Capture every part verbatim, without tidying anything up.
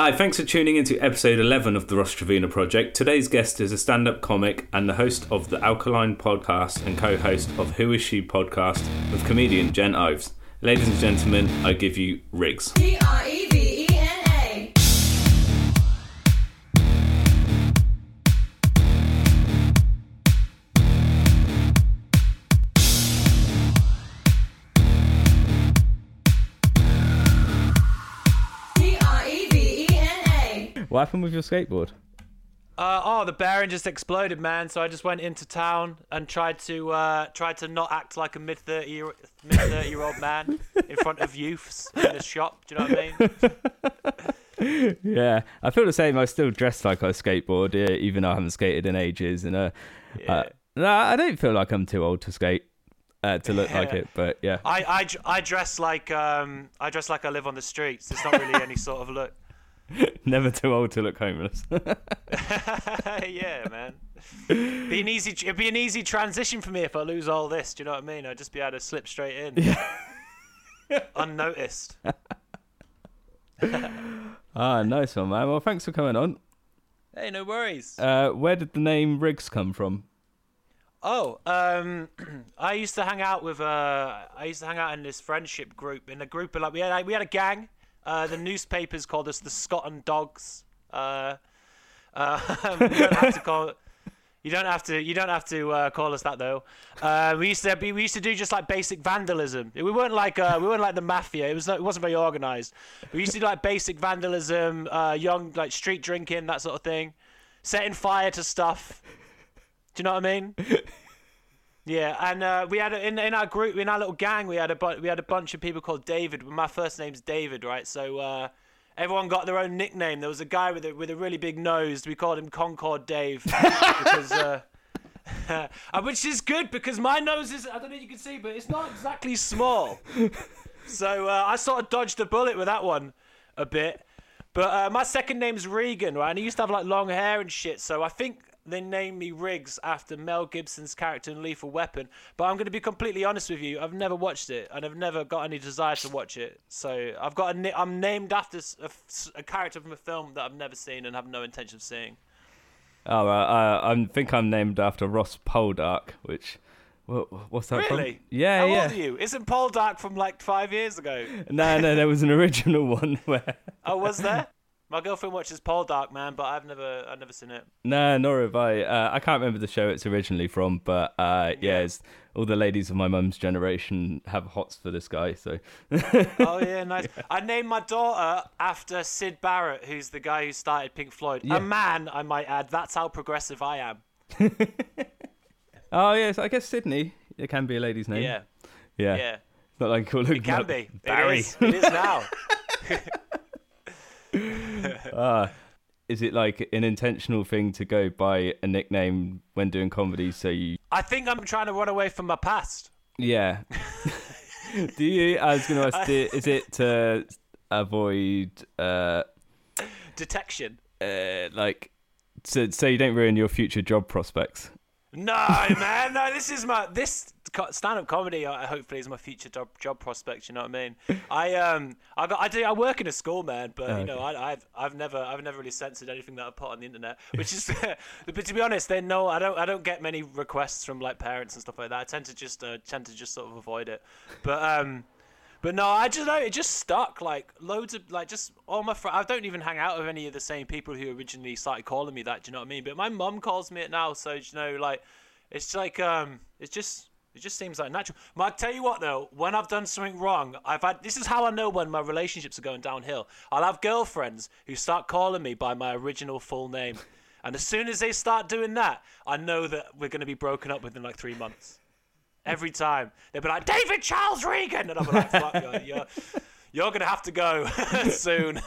Hi, thanks for tuning into episode eleven of The Ross Trevena Project. Today's guest is a stand-up comic and the host of the Alkaline podcast and co-host of Who Is She podcast with comedian Jen Ives. Ladies and gentlemen, I give you Riggs. D R E V E N A. What happened with your skateboard? Uh, oh, the bearing just exploded, man. So I just went into town and tried to uh, tried to not act like a mid thirty year mid thirty year old man in front of youths in the shop. Do you know what I mean? Yeah, I feel the same. I still dress like I skateboard, yeah, even though I haven't skated in ages. And uh, yeah. uh, no, I don't feel like I'm too old to skate uh, to look yeah. like it. But yeah, I, I, I dress like um I dress like I live on the streets. It's not really any sort of look. Never too old to look homeless. Yeah, man. Be an easy. It'd be an easy transition for me if I lose all this. Do you know what I mean? I'd just be able to slip straight in, yeah. Unnoticed. Ah, nice one, man. Well, thanks for coming on. Hey, no worries. Uh, where did the name Riggs come from? Oh, um, I used to hang out with. Uh, I used to hang out in this friendship group. In a group of like we had like, we had a gang. Uh, the newspapers called us the Scotland Dogs. Uh, uh, you don't have to call. You don't have to. You don't have to uh, call us that though. Uh, we used to be. We used to do just like basic vandalism. We weren't like. Uh, we weren't like the mafia. It was. Not, it wasn't very organised. We used to do like basic vandalism, uh, young like street drinking, that sort of thing, setting fire to stuff. Do you know what I mean? Yeah, and uh, we had in in our group, in our little gang, we had a bu- we had a bunch of people called David. My first name's David, right? So uh, everyone got their own nickname. There was a guy with a with a really big nose. We called him Concord Dave, because, uh, which is good because my nose is, I don't know if you can see, but it's not exactly small. So uh, I sort of dodged a bullet with that one a bit. But uh, my second name's Regan, right? And he used to have like long hair and shit. So I think. They named me Riggs after Mel Gibson's character in Lethal Weapon. But I'm going to be completely honest with you. I've never watched it, and I've never got any desire to watch it. So I've got a, I'm named after a, a character from a film that I've never seen and have no intention of seeing. Oh, uh, I, I think I'm named after Ross Poldark, which... What's that really? From? Yeah, How yeah. How old are you? Isn't Poldark from like five years ago? No, no, there was an original one where... Oh, was there? My girlfriend watches Poldark, man, but I've never, I've never seen it. No, nor have I. Uh, I can't remember the show it's originally from, but uh, yeah, yeah it's, all the ladies of my mum's generation have hots for this guy. So. Oh yeah, nice. Yeah. I named my daughter after Syd Barrett, who's the guy who started Pink Floyd. Yeah. A man, I might add. That's how progressive I am. Oh yes, I guess Sydney. It can be a lady's name. Yeah. Yeah. Yeah. It's not like cool looking. It can be. Barry. It is. It is now. uh, is it like an intentional thing to go by a nickname when doing comedy? So you, I think I'm trying to run away from my past. Yeah. Do you? I was going to ask. Do, is it to avoid uh, detection? Uh, like, so so you don't ruin your future job prospects. No, man. No, this is my this stand-up comedy. Uh, hopefully, is my future job job prospects. You know what I mean? I um, I got, I do, I work in a school, man. But oh, you know, okay. I, I've I've never I've never really censored anything that I put on the internet. Which is, but to be honest, they know I don't I don't get many requests from like parents and stuff like that. I tend to just uh, tend to just sort of avoid it. But um, but no, I just know it just stuck. Like loads of like just all my friends. I don't even hang out with any of the same people who originally started calling me that. Do you know what I mean? But my mum calls me it now, so you know, like it's like um, it's just. It just seems like natural. Mark, tell you what though, when I've done something wrong, I've had this is how I know when my relationships are going downhill. I'll have girlfriends who start calling me by my original full name, and as soon as they start doing that, I know that we're going to be broken up within like three months. Every time they'll be like David Charles Regan, and I'll be like, fuck, you're, you're, you're going to have to go soon.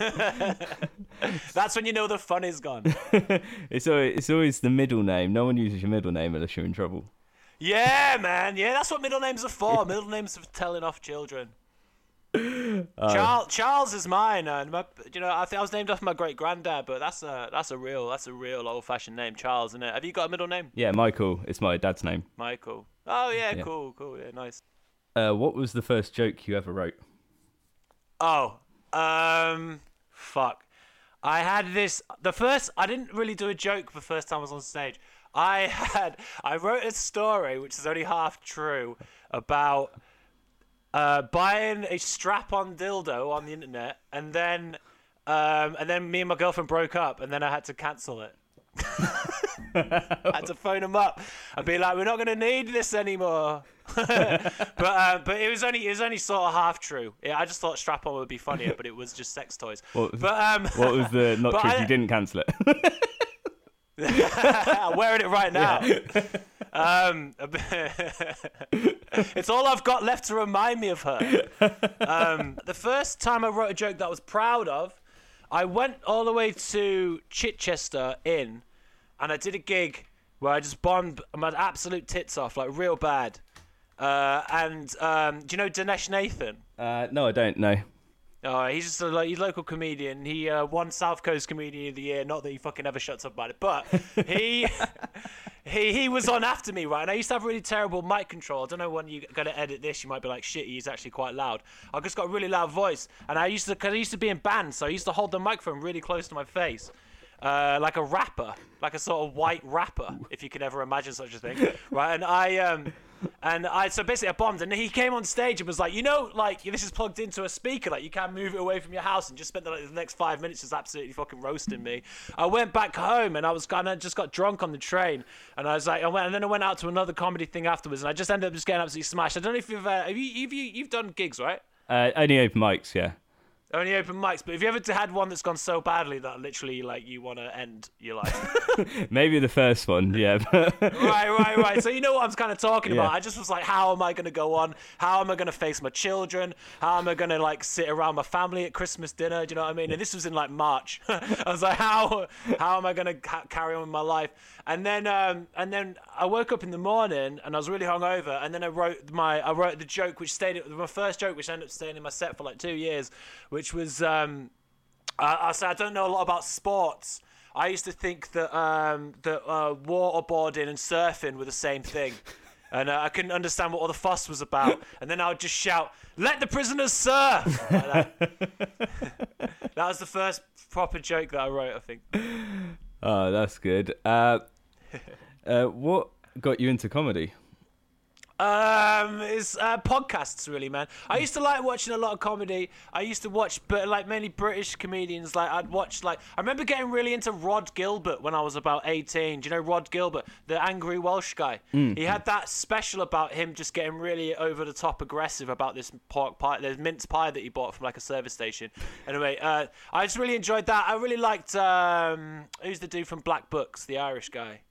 That's when you know the fun is gone. It's always, it's always the middle name. No one uses your middle name unless you're in trouble. Yeah, man. Yeah, that's what middle names are for. Middle names are for telling off children. Um, Charles, Charles is mine, and my, you know, I think I was named after my great granddad, but that's a that's a real that's a real old fashioned name, Charles, isn't it? Have you got a middle name? Yeah, Michael. It's my dad's name. Michael. Oh yeah, yeah. cool, cool, yeah, nice. Uh, what was the first joke you ever wrote? Oh, um, fuck. I had this, the first, I didn't really do a joke the first time I was on stage. I had, I wrote a story, which is only half true, about uh, buying a strap-on dildo on the internet, and then, um, and then me and my girlfriend broke up, and then I had to cancel it. I had to phone them up and be like, "We're not going to need this anymore." but uh, but it was only it was only sort of half true. Yeah, I just thought strap-on would be funnier, but it was just sex toys. What was, but um, what was the not true? I, you didn't cancel it. I'm wearing it right now. Yeah. Um, it's all I've got left to remind me of her. Um, the first time I wrote a joke that I was proud of, I went all the way to Chichester Inn, and I did a gig where I just bombed my absolute tits off, like real bad. Uh, and um, do you know Dinesh Nathan? Uh, no, I don't, no. Oh, he's just a like, he's a local comedian. He uh, won South Coast Comedian of the Year. Not that he fucking ever shuts up about it, but he he he was on after me, right? And I used to have really terrible mic control. I don't know when you're going to edit this. You might be like, shit, he's actually quite loud. I just got a really loud voice. And I used to, because I used to be in bands, so I used to hold the microphone really close to my face. Uh, like a rapper, like a sort of white rapper, if you can ever imagine such a thing, right? And I... um. And I so basically I bombed, and he came on stage and was like, you know, like this is plugged into a speaker, like you can't move it away from your house, and just spent the, like, the next five minutes just absolutely fucking roasting me. I went back home and I was kind of just got drunk on the train, and I was like, I went, and then I went out to another comedy thing afterwards, and I just ended up just getting absolutely smashed. I don't know if you've uh, have you, have you you've done gigs, right? Uh, only open mics, yeah. Only open mics, but have you ever had one that's gone so badly that literally, like, you want to end your life? Maybe the first one, yeah. right, right, right. So you know what I'm kind of talking yeah. about. I just was like, how am I going to go on? How am I going to face my children? How am I going to, like, sit around my family at Christmas dinner? Do you know what I mean? And this was in, like, March. I was like, how how am I going to ca- carry on with my life? And then um, and then I woke up in the morning, and I was really hungover, and then I wrote my I wrote the joke, which stayed, my first joke, which ended up staying in my set for, like, two years, which Which was, um, I, I said, I don't know a lot about sports. I used to think that um, that uh, waterboarding and surfing were the same thing. And uh, I couldn't understand what all the fuss was about. And then I would just shout, "Let the prisoners surf!" Like that. That was the first proper joke that I wrote, I think. Oh, that's good. Uh, uh, what got you into comedy? Um, it's uh, podcasts, really, man. I used to like watching a lot of comedy. I used to watch, but like mainly British comedians. Like I'd watch, like I remember getting really into Rhod Gilbert when I was about eighteen. Do you know Rhod Gilbert, the angry Welsh guy? Mm. He had that special about him just getting really over the top aggressive about this pork pie, this mince pie that he bought from like a service station. Anyway, uh, I just really enjoyed that. I really liked um, who's the dude from Black Books, the Irish guy.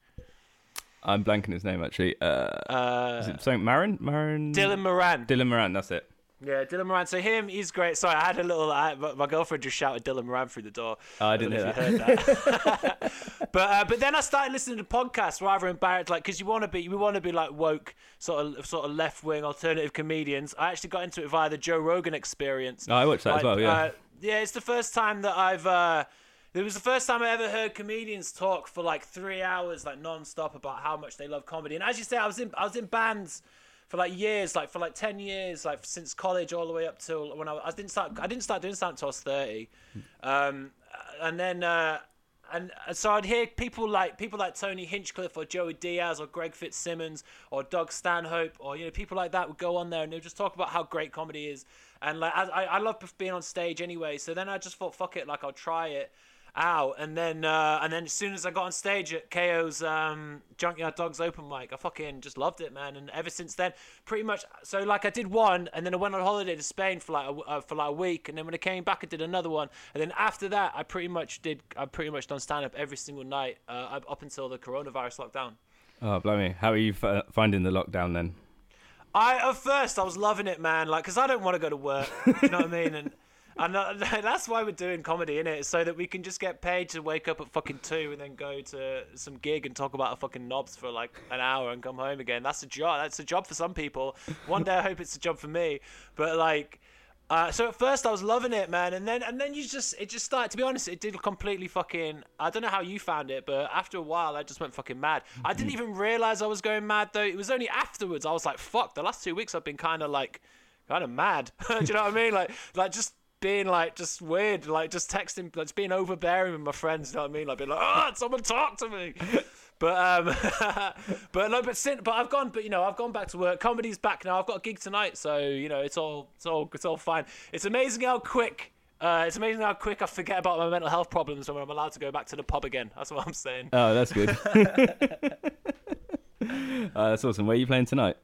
I'm blanking his name actually. Uh, uh, is it something Marin? Marin? Dylan Moran. Dylan Moran, that's it. Yeah, Dylan Moran. So him, he's great. Sorry, I had a little. I, my girlfriend just shouted Dylan Moran through the door. Oh, I didn't I hear that. that. but uh, but then I started listening to podcasts rather embarrassed, like because you want to be, we want to be like woke, sort of sort of left wing alternative comedians. I actually got into it via the Joe Rogan Experience. Oh, I watched that I, as well. Yeah. Uh, yeah, it's the first time that I've. Uh, It was the first time I ever heard comedians talk for like three hours, like non-stop about how much they love comedy. And as you say, I was in I was in bands for like years, like for like ten years, like since college all the way up till when I, I didn't start. I didn't start doing stand-up until I was thirty, um, and then uh, and so I'd hear people like people like Tony Hinchcliffe or Joey Diaz or Greg Fitzsimmons or Doug Stanhope or you know people like that would go on there and they would just talk about how great comedy is. And like I I love being on stage anyway, so then I just thought fuck it, like I'll try it. Out and then uh and then as soon as I got on stage at K O's um Junkyard Dogs open mic, I fucking just loved it, man. And ever since then, pretty much. So like I did one, and then I went on holiday to Spain for like a, uh, for like a week, and then when I came back, I did another one, and then after that, I pretty much did. I pretty much done stand up every single night uh, up until the coronavirus lockdown. Oh, blimey! How are you f- finding the lockdown then? I at first I was loving it, man. Like, cause I don't want to go to work. You know what I mean? And And that's why we're doing comedy, innit? So that we can just get paid to wake up at fucking two and then go to some gig and talk about a fucking knobs for like an hour and come home again. That's a job. That's a job for some people. One day I hope it's a job for me. But like, uh, so at first I was loving it, man. And then, and then you just, it just started, to be honest, it did completely fucking, I don't know how you found it, but after a while I just went fucking mad. I didn't even realize I was going mad though. It was only afterwards I was like, fuck, the last two weeks I've been kind of like, kind of mad. Do you know what I mean? Like, like just, being like just weird, like just texting, like just being overbearing with my friends. You know what I mean? Like being like, oh, someone talk to me. But um, but no, but since but I've gone, but you know, I've gone back to work. Comedy's back now. I've got a gig tonight, so you know, it's all, it's all, it's all fine. It's amazing how quick. Uh, it's amazing how quick I forget about my mental health problems when I'm allowed to go back to the pub again. That's what I'm saying. Oh, that's good. uh, that's awesome. Where are you playing tonight?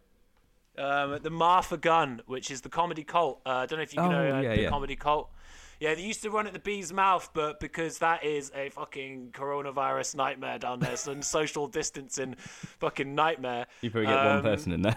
Um, at the Martha Gunn, which is the Comedy Cult. Uh, I don't know if you oh, know uh, yeah, the yeah. Comedy Cult. Yeah, they used to run at the Bee's Mouth, but because that is a fucking coronavirus nightmare down there, some social distancing fucking nightmare. You probably get um, one person in there.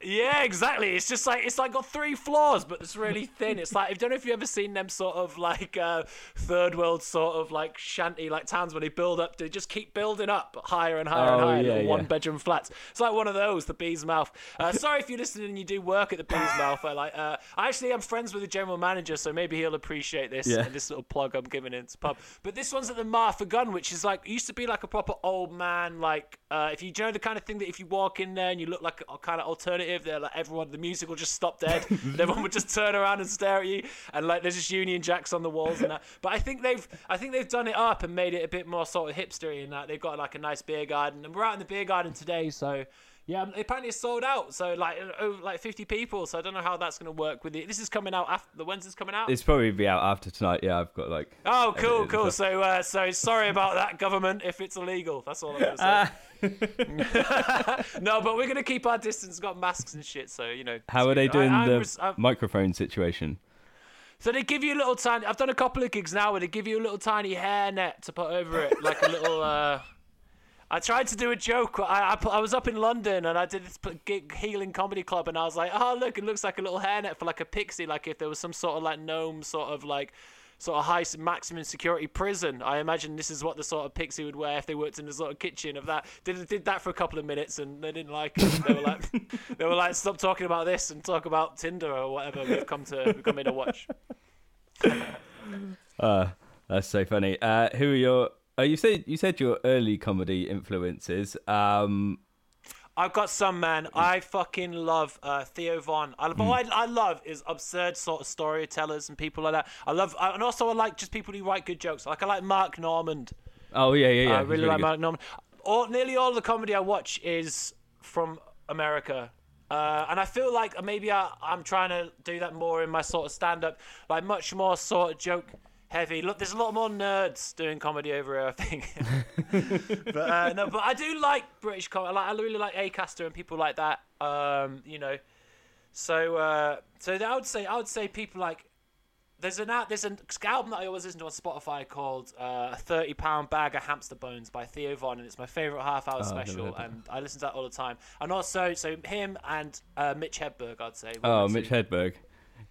Yeah, exactly. It's just like, it's like got three floors, but it's really thin. It's like, I don't know if you've ever seen them sort of like uh, third world sort of like shanty like towns where they build up, they just keep building up higher and higher oh, and higher yeah, yeah. one bedroom flats. It's like one of those, the Bee's Mouth. Uh, sorry if you're listening and you do work at the Bee's Mouth. I like, uh, I actually am friends with the general manager, so maybe he'll appreciate appreciate this yeah. and this little plug I'm giving into pub. But this one's at the Martha Gunn, which is like, used to be like a proper old man, like uh if you, you know, the kind of thing that if you walk in there and you look like a, a kind of alternative, they're like, everyone, the music will just stop dead. Everyone would just turn around and stare at you, and like there's just Union Jacks on the walls and that. But I think they've I think they've done it up and made it a bit more sort of hipstery and that. They've got like a nice beer garden, and we're out in the beer garden today, so yeah, apparently it's sold out. So like over like fifty people. So I don't know how that's going to work with it. This is coming out after the when's this coming out? It's probably be out after tonight. Yeah, I've got like. Oh, cool, cool. So uh, so sorry about that, government. If it's illegal, that's all I'm going to say. Uh... no, but we're going to keep our distance. Got masks and shit. So you know. How are they doing I, the res- microphone situation? So they give you a little tiny. I've done a couple of gigs now where they give you a little tiny hairnet to put over it, like a little. Uh... I tried to do a joke. I, I, put, I was up in London and I did this gig, Healing Comedy Club, and I was like, oh, look, it looks like a little hairnet for like a pixie, like if there was some sort of like gnome sort of like sort of high maximum security prison. I imagine this is what the sort of pixie would wear if they worked in the sort of kitchen of that. Did did that for a couple of minutes and they didn't like it. They were like, they were like, stop talking about this and talk about Tinder or whatever we've come to, we've come in to watch. uh, that's so funny. Uh, who are your... Uh, you said you said your early comedy influences. Um... I've got some, man. I fucking love uh, Theo Von. I, mm. What I, I love is absurd sort of storytellers and people like that. I love, I, and also I like just people who write good jokes. Like I like Mark Normand. Oh yeah, yeah, yeah. I really, really like good. Mark Normand. All, nearly all the comedy I watch is from America. Uh, and I feel like maybe I, I'm trying to do that more in my sort of stand-up, like much more sort of joke. Heavy. Look, there's a lot more nerds doing comedy over here, I think. but uh, no, but I do like British comedy. Like, I really like Acaster and people like that. Um, you know, so uh, so I would say I would say people like there's an there's an album that I always listen to on Spotify called uh, "A Thirty Pound Bag of Hamster Bones" by Theo Von, and it's my favorite half hour oh, special, I and I listen to that all the time. And also, so him and uh, Mitch Hedberg, I'd say. Oh, Mitch Hedberg.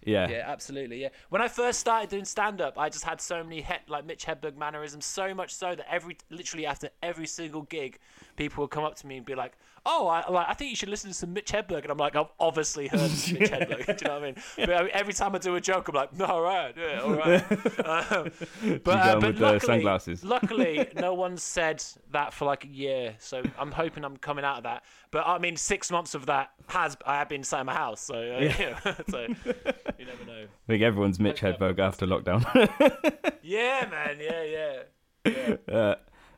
Yeah. Yeah, absolutely. Yeah. When I first started doing stand-up, I just had so many he- like Mitch Hedberg mannerisms, so much so that every literally after every single gig, people would come up to me and be like, "Oh, I like I think you should listen to some Mitch Hedberg," and I'm like, "I've obviously heard of Mitch Hedberg." Do you know what I mean? But I mean, every time I do a joke, I'm like, "No, all right, yeah, all right." um, but uh, but luckily, luckily, no one said that for like a year, so I'm hoping I'm coming out of that. But I mean, six months of that has I have been sat in my house, so uh, yeah. yeah. So, you never know. I think everyone's Mitch Hedberg after lockdown. yeah, man. Yeah, yeah. yeah. Uh,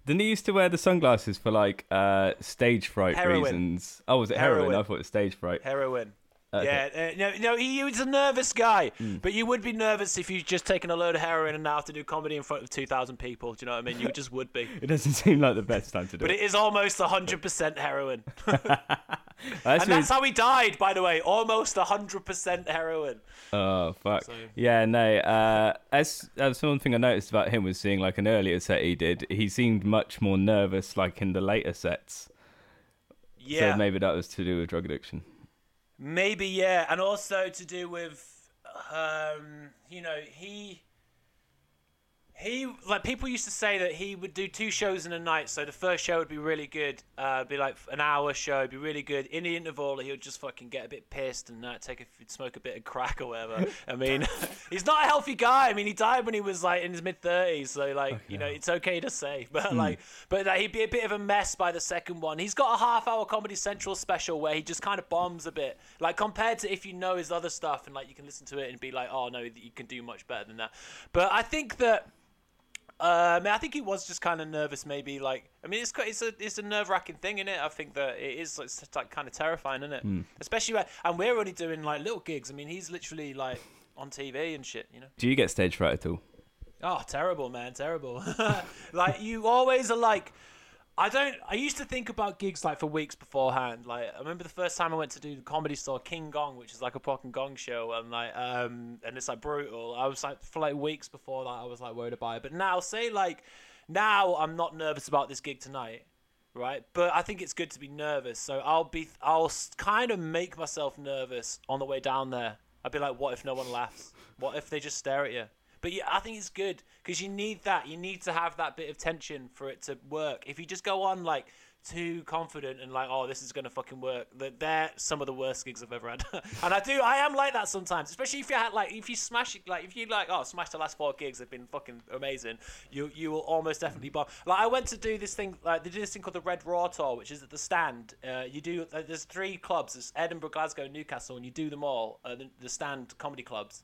didn't he used to wear the sunglasses for like uh, stage fright heroin. reasons? Oh, was it heroin? heroin? I thought it was stage fright. Heroin. Okay. Yeah. Uh, no, no, he, he was a nervous guy, mm. but you would be nervous if you'd just taken a load of heroin and now have to do comedy in front of two thousand people. Do you know what I mean? You just would be. It doesn't seem like the best time to do it. But it is almost one hundred percent heroin. That's and that's how he died, by the way. Almost one hundred percent heroin. Oh, fuck. So. Yeah, no. Uh, as, as one thing I noticed about him was seeing like an earlier set he did, he seemed much more nervous like in the later sets. Yeah. So maybe that was to do with drug addiction. Maybe, yeah. And also to do with, um, you know, he... He, like, people used to say that he would do two shows in a night. So the first show would be really good, uh, be like an hour show, it'd be really good. In the interval, he would just fucking get a bit pissed and uh, take a, smoke a bit of crack or whatever. I mean, he's not a healthy guy. I mean, he died when he was like in his mid thirties, so like okay. you know, it's okay to say. But mm. like, but like, he'd be a bit of a mess by the second one. He's got a half-hour Comedy Central special where he just kind of bombs a bit. Like compared to if you know his other stuff and like you can listen to it and be like, oh no, you can do much better than that. But I think that. Uh, I mean, I think he was just kind of nervous, maybe. Like, I mean, it's it's a it's a nerve-wracking thing, isn't it? I think that it is like, like kind of terrifying, isn't it? Mm. Especially when, and we're already doing like little gigs. I mean, he's literally like on T V and shit, you know. Do you get stage fright at all? Oh, terrible, man, terrible. Like, you always are like, I don't. I used to think about gigs like for weeks beforehand. Like, I remember the first time I went to do the Comedy Store, King Gong, which is like a pop and gong show, and like, um, and it's like brutal. I was like, for like weeks before that, I was like worried about it. But now, say like, now I'm not nervous about this gig tonight, right? But I think it's good to be nervous. So I'll be, I'll kind of make myself nervous on the way down there. I'd be like, what if no one laughs? What if they just stare at you? But yeah, I think it's good because you need that. You need to have that bit of tension for it to work. If you just go on like too confident and like, oh, this is going to fucking work, they're some of the worst gigs I've ever had. And I do, I am like that sometimes, especially if you had like, if you smash it, like if you like, oh, smash the last four gigs, they've been fucking amazing. You you will almost definitely bomb. Like I went to do this thing, like they do this thing called the Red Raw Tour, which is at the Stand. Uh, you do, uh, there's three clubs, there's Edinburgh, Glasgow, Newcastle, and you do them all, uh, the, the Stand comedy clubs.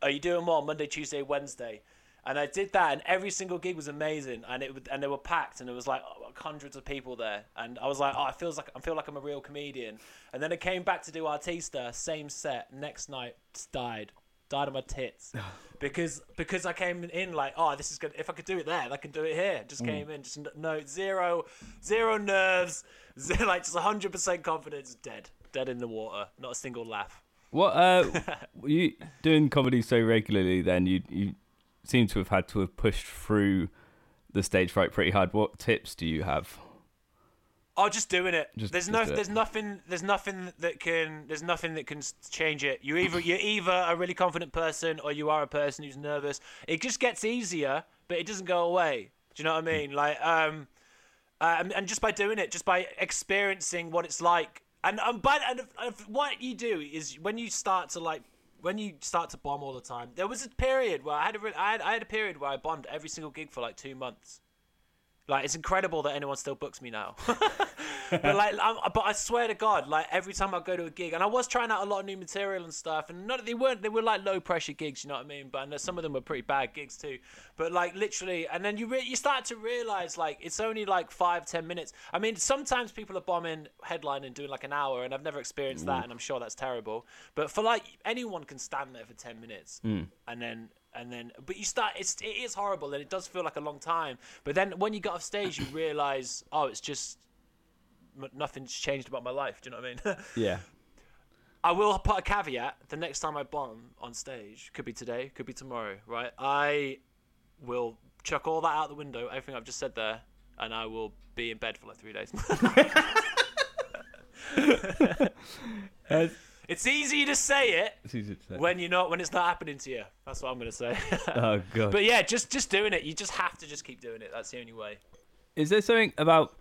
Are you doing more Monday, Tuesday, Wednesday? And I did that, and every single gig was amazing, and it and they were packed, and it was like hundreds of people there, and I was like, oh, it feels like I feel like I'm a real comedian. And then I came back to do Artista, same set, next night, died, died on my tits, because because I came in like, oh, this is good. If I could do it there, I can do it here. Just mm. came in, just no zero, zero nerves, zero, like just one hundred percent confidence, dead, dead in the water, not a single laugh. What uh, you doing comedy so regularly? Then you you seem to have had to have pushed through the stage fright pretty hard. What tips do you have? Oh, just doing it. Just, there's just no, there's it. nothing, there's nothing that can, there's nothing that can change it. You either you're either a really confident person or you are a person who's nervous. It just gets easier, but it doesn't go away. Do you know what I mean? Like um, uh, and just by doing it, just by experiencing what it's like. And um, but and if, if what you do is when you start to like when you start to bomb all the time. There was a period where I had a re- I had I had a period where I bombed every single gig for like two months. Like it's incredible that anyone still books me now. But like, I'm, but I swear to God, like every time I go to a gig, and I was trying out a lot of new material and stuff, and not they weren't they were like low pressure gigs, you know what I mean? But and some of them were pretty bad gigs too. But like literally, and then you re- you start to realize like it's only like five ten minutes. I mean, sometimes people are bombing headlining and doing like an hour, and I've never experienced mm. that, and I'm sure that's terrible. But for like anyone can stand there for ten minutes, mm. and then. And then, but you start, it's, it is horrible and it does feel like a long time. But then when you get off stage, you realize, oh, it's just, nothing's changed about my life. Do you know what I mean? Yeah. I will put a caveat. The next time I bomb on stage, could be today, could be tomorrow, right? I will chuck all that out the window, everything I've just said there, and I will be in bed for like three days. uh, It's easy to say it to say. when you're not when it's not happening to you. That's what I'm gonna say. Oh God! But yeah, just just doing it. You just have to just keep doing it. That's the only way. Is there something about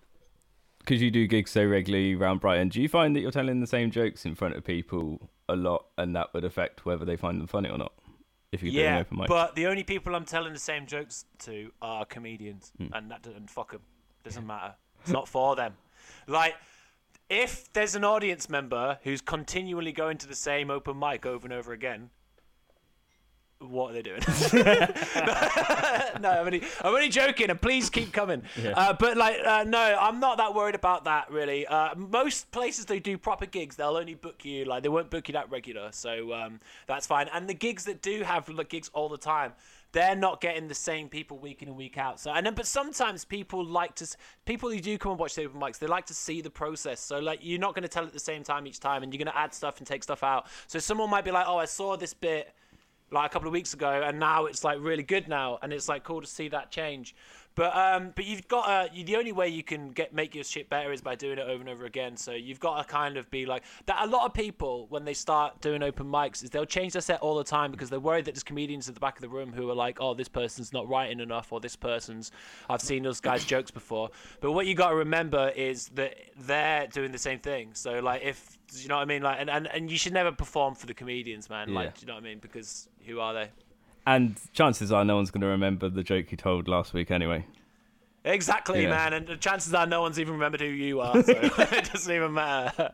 because you do gigs so regularly around Brighton? Do you find that you're telling the same jokes in front of people a lot, and that would affect whether they find them funny or not? If you're yeah, doing open mic? But the only people I'm telling the same jokes to are comedians, mm. and that doesn't fuck them. Doesn't matter. It's not for them. Like. If there's an audience member who's continually going to the same open mic over and over again, what are they doing? No, I'm only, I'm only joking, and please keep coming. Yeah. Uh, but like, uh, no, I'm not that worried about that really. Uh, most places they do proper gigs, they'll only book you like they won't book you that regular, so um, that's fine. And the gigs that do have like, gigs all the time. They're not getting the same people week in and week out. So and then, but sometimes people like to people who do come and watch the open mics, they like to see the process. So like you're not going to tell at the same time each time, and you're going to add stuff and take stuff out. So someone might be like, "Oh, I saw this bit like a couple of weeks ago, and now it's like really good now," and it's like cool to see that change. But um, but you've got uh, you, the only way you can get make your shit better is by doing it over and over again. So you've got to kind of be like that. A lot of people when they start doing open mics is they'll change their set all the time because they're worried that there's comedians at the back of the room who are like, oh, this person's not writing enough, or this person's I've seen those guys' jokes before. But what you got to remember is that they're doing the same thing. So like if you know what I mean, like and and, and you should never perform for the comedians, man. Yeah. Like do you know what I mean? Because who are they? And chances are no one's going to remember the joke you told last week anyway. Exactly, yeah. man. And the chances are no one's even remembered who you are, so it doesn't even matter.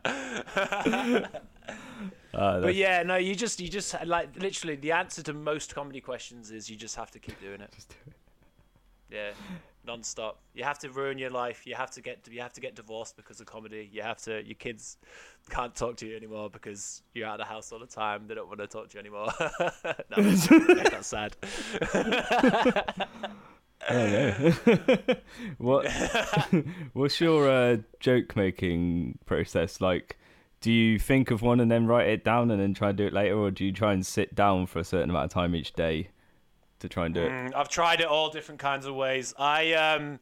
uh, but yeah, no, you just, you just like literally the answer to most comedy questions is you just have to keep doing it. Just do it. Yeah, non-stop. You have to ruin your life. You have to get, you have to get divorced because of comedy. You have to, your kids can't talk to you anymore because you're out of the house all the time. They don't want to talk to you anymore. No, that's sad. Oh, no. what, what's your uh, joke-making process like? Do you think of one and then write it down and then try and do it later, or do you try and sit down for a certain amount of time each day to try and do it? Mm, I've tried it all different kinds of ways. I, um,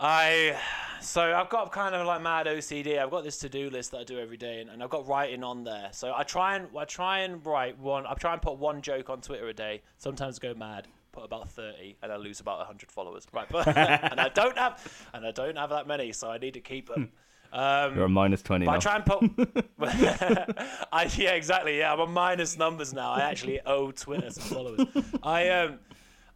I, so I've got kind of like mad O C D. I've got this to-do list that I do every day, and, and I've got writing on there. So I try and I try and write one. I try and put one joke on Twitter a day. Sometimes I go mad, put about thirty, and I lose about a hundred followers. Right, but and I don't have, and I don't have that many, so I need to keep them. Um, You're a minus twenty now. I try and put. I, yeah, exactly. Yeah, I'm on minus numbers now. I actually owe Twitter some followers. I um,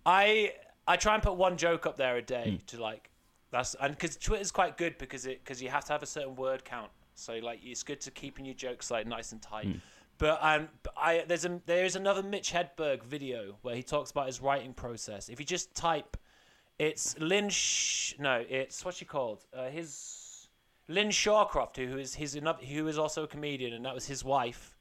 I I try and put one joke up there a day mm. to like that's and because Twitter's quite good because it because you have to have a certain word count. So like it's good to keeping your jokes like nice and tight. Mm. But um, I there's a there is another Mitch Hedberg video where he talks about his writing process. If you just type, it's Lynn. Sh- no, it's what's she called? Uh, his. Lynn Shawcroft, who is his who is also a comedian, and that was his wife.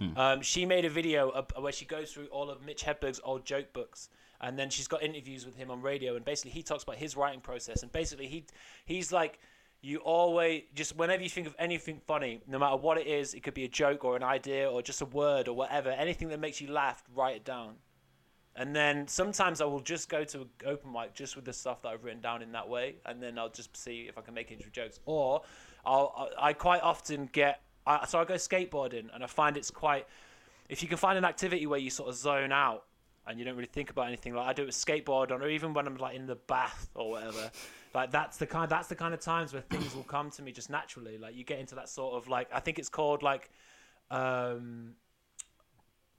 Mm. Um, she made a video up where she goes through all of Mitch Hedberg's old joke books, and then she's got interviews with him on radio, and basically he talks about his writing process, and basically he he's like, you always just whenever you think of anything funny, no matter what it is, it could be a joke or an idea or just a word or whatever, anything that makes you laugh, write it down. And then sometimes I will just go to an open mic just with the stuff that I've written down in that way, and then I'll just see if I can make it into jokes. Or I'll, I quite often get – so I go skateboarding, and I find it's quite – if you can find an activity where you sort of zone out and you don't really think about anything, like I do it with skateboard on, or even when I'm like in the bath or whatever, like that's the kind that's the kind of times where things will come to me just naturally. Like you get into that sort of like – I think it's called like um, –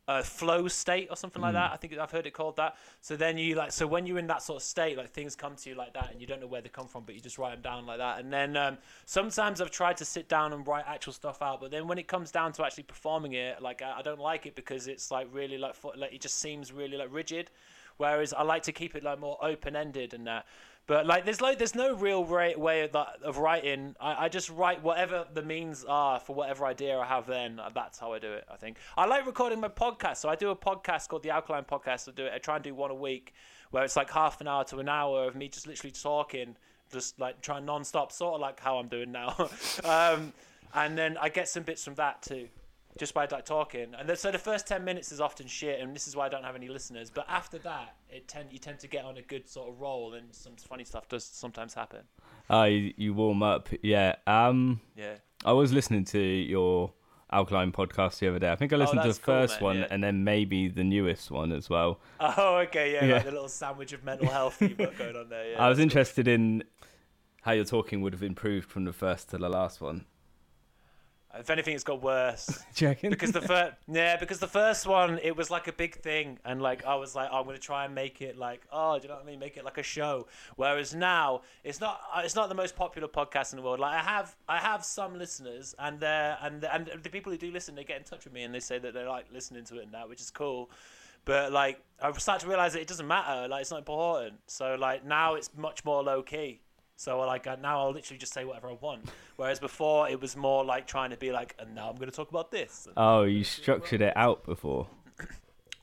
Uh, flow state or something mm. like that. I think I've heard it called that. So then you like, so when you're in that sort of state, like things come to you like that, and you don't know where they come from, but you just write them down like that. And then um, sometimes I've tried to sit down and write actual stuff out, but then when it comes down to actually performing it, like I, I don't like it because it's like really like, like it just seems really like rigid. Whereas I like to keep it like more open ended and that. But like, there's like, there's no real way, way of, that, of writing. I, I just write whatever the means are for whatever idea I have. Then that's how I do it. I think I like recording my podcast, so I do a podcast called the Alkaline Podcast. I do it. I try and do one a week, where it's like half an hour to an hour of me just literally talking, just like trying nonstop, sort of like how I'm doing now. um, and then I get some bits from that too, just by like talking. And then, so the first ten minutes is often shit, and this is why I don't have any listeners. But after that, it tend you tend to get on a good sort of roll, and some funny stuff does sometimes happen. Uh, you, you warm up, yeah. Um, yeah. I was listening to your Alkaline podcast the other day. I think I listened oh, to the cool, first man. one yeah. and then maybe the newest one as well. Oh, okay, yeah, yeah. Like the little sandwich of mental health you've got going on there. Yeah, I was interested cool. in how your talking would have improved from the first to the last one. If anything, it's got worse. Checking. Because the first, yeah, because the first one, it was like a big thing, and like I was like, oh, I'm gonna try and make it like, oh, do you know what I mean? Make it like a show. Whereas now, it's not, it's not the most popular podcast in the world. Like I have, I have some listeners, and they're, and and the people who do listen, they get in touch with me, and they say that they like listening to it and that, which is cool. But like, I've started to realize that it doesn't matter. Like it's not important. So like now, it's much more low key. So like now I'll literally just say whatever I want, whereas before it was more like trying to be like, and now I'm going to talk about this. Oh, you structured it out before.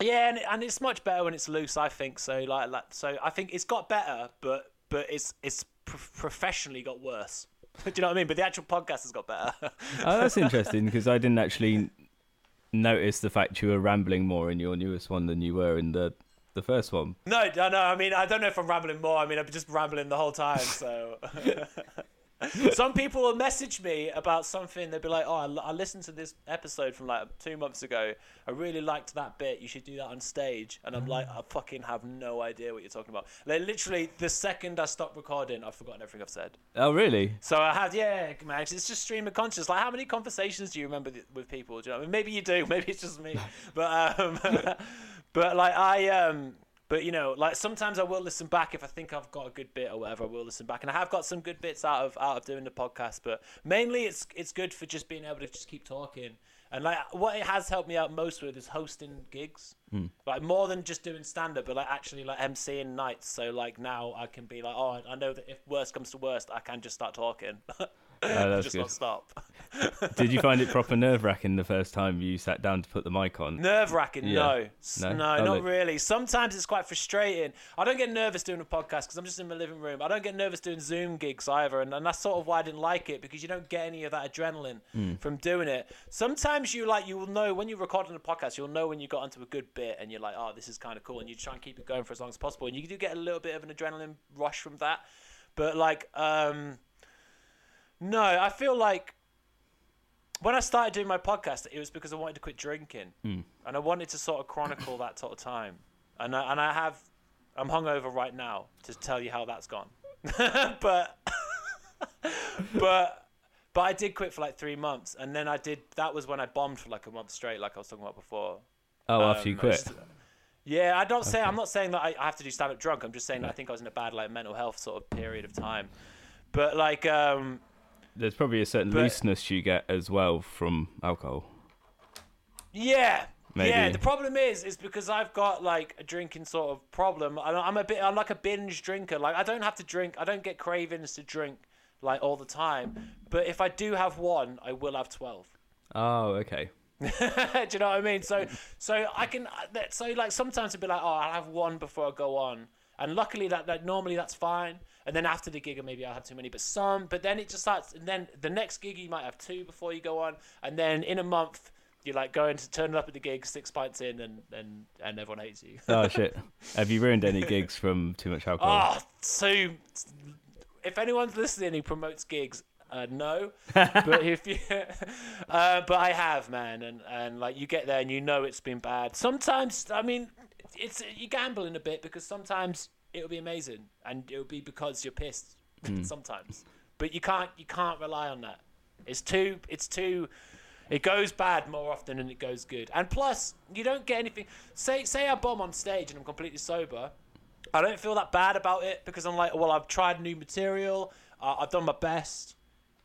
Yeah, and and it's much better when it's loose, I think. So like, like so I think it's got better, but but it's it's pro- professionally got worse. Do you know what I mean? But the actual podcast has got better. Oh, that's interesting because I didn't actually notice the fact you were rambling more in your newest one than you were in the the first one. No, no, no. I mean, I don't know if I'm rambling more. I mean, I've been just rambling the whole time. So some people will message me about something. They'll be like, oh, I, l- I listened to this episode from like two months ago. I really liked that bit. You should do that on stage. And I'm like, I fucking have no idea what you're talking about. Like, literally, the second I stopped recording, I've forgotten everything I've said. Oh, really? So I had, yeah, man, it's just stream of consciousness. Like, how many conversations do you remember th- with people? Do you know what I mean? Maybe you do. Maybe it's just me. But, um, but like, I... um. But, you know, like sometimes I will listen back if I think I've got a good bit or whatever, I will listen back. And I have got some good bits out of out of doing the podcast. But mainly it's it's good for just being able to just keep talking. And like what it has helped me out most with is hosting gigs, mm. like more than just doing stand up, but like actually like emceeing nights. So like now I can be like, oh, I know that if worst comes to worst, I can just start talking. Oh, that's just good. Not stop. Did you find it proper nerve-wracking the first time you sat down to put the mic on? Nerve-wracking? Yeah. No. No, no not look. really. Sometimes it's quite frustrating. I don't get nervous doing a podcast because I'm just in my living room. I don't get nervous doing Zoom gigs either. And, and that's sort of why I didn't like it, because you don't get any of that adrenaline mm. from doing it. Sometimes you like, you will know when you're recording a podcast, you'll know when you got onto a good bit and you're like, oh, this is kind of cool. And you try and keep it going for as long as possible. And you do get a little bit of an adrenaline rush from that. But like... um No, I feel like when I started doing my podcast, it was because I wanted to quit drinking, mm. and I wanted to sort of chronicle that sort of time. And I, and I have, I'm hungover right now to tell you how that's gone. but, but, but I did quit for like three months, and then I did. That was when I bombed for like a month straight, like I was talking about before. Oh, um, after you quit. Just, yeah, I don't okay. say. I'm not saying that I, I have to do stand up drunk. I'm just saying no. that I think I was in a bad like mental health sort of period of time. But like. um There's probably a certain but, looseness you get as well from alcohol. Yeah. Maybe. Yeah. The problem is, is because I've got like a drinking sort of problem. I'm a bit, I'm like a binge drinker. Like I don't have to drink. I don't get cravings to drink like all the time. But if I do have one, I will have twelve. Oh, okay. Do you know what I mean? So, so I can, so like sometimes I'd be like, oh, I'll have one before I go on. And luckily that, that normally that's fine. And then after the gig, or maybe I had too many, but some, but then it just starts, and then the next gig, you might have two before you go on. And then in a month, you're like going to turn up at the gig, six pints in, and, and, and everyone hates you. Oh, shit. Have you ruined any gigs from too much alcohol? Oh, so if anyone's listening who promotes gigs, uh, no, but if you, uh, but I have, man. And, and like you get there and you know, it's been bad. Sometimes, I mean, it's, you're gambling a bit because sometimes, it'll be amazing, and it'll be because you're pissed mm. sometimes. But you can't you can't rely on that. It's too it's too. It goes bad more often than it goes good. And plus, you don't get anything. Say say I bomb on stage and I'm completely sober. I don't feel that bad about it because I'm like, well, I've tried new material. Uh, I've done my best.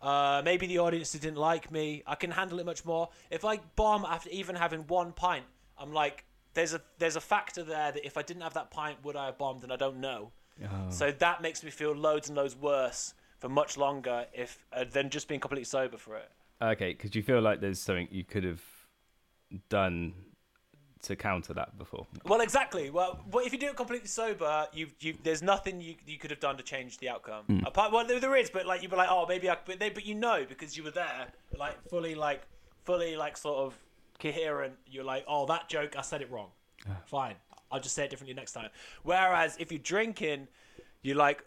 Uh, maybe the audience didn't like me. I can handle it much more. If I bomb after even having one pint, I'm like. There's a there's a factor there that if I didn't have that pint, would I have bombed? And I don't know. Oh. So that makes me feel loads and loads worse for much longer if uh, than just being completely sober for it. Okay, because you feel like there's something you could have done to counter that before. Well, exactly. Well, well if you do it completely sober, you you there's nothing you, you could have done to change the outcome. Mm. Apart, well, there is, but like you'd be like, oh, maybe I. But, they, but you know, because you were there, like fully, like fully, like sort of. Coherent, you're like, oh, that joke, I said it wrong. Yeah. Fine, I'll just say it differently next time. Whereas if you're drinking, you're like,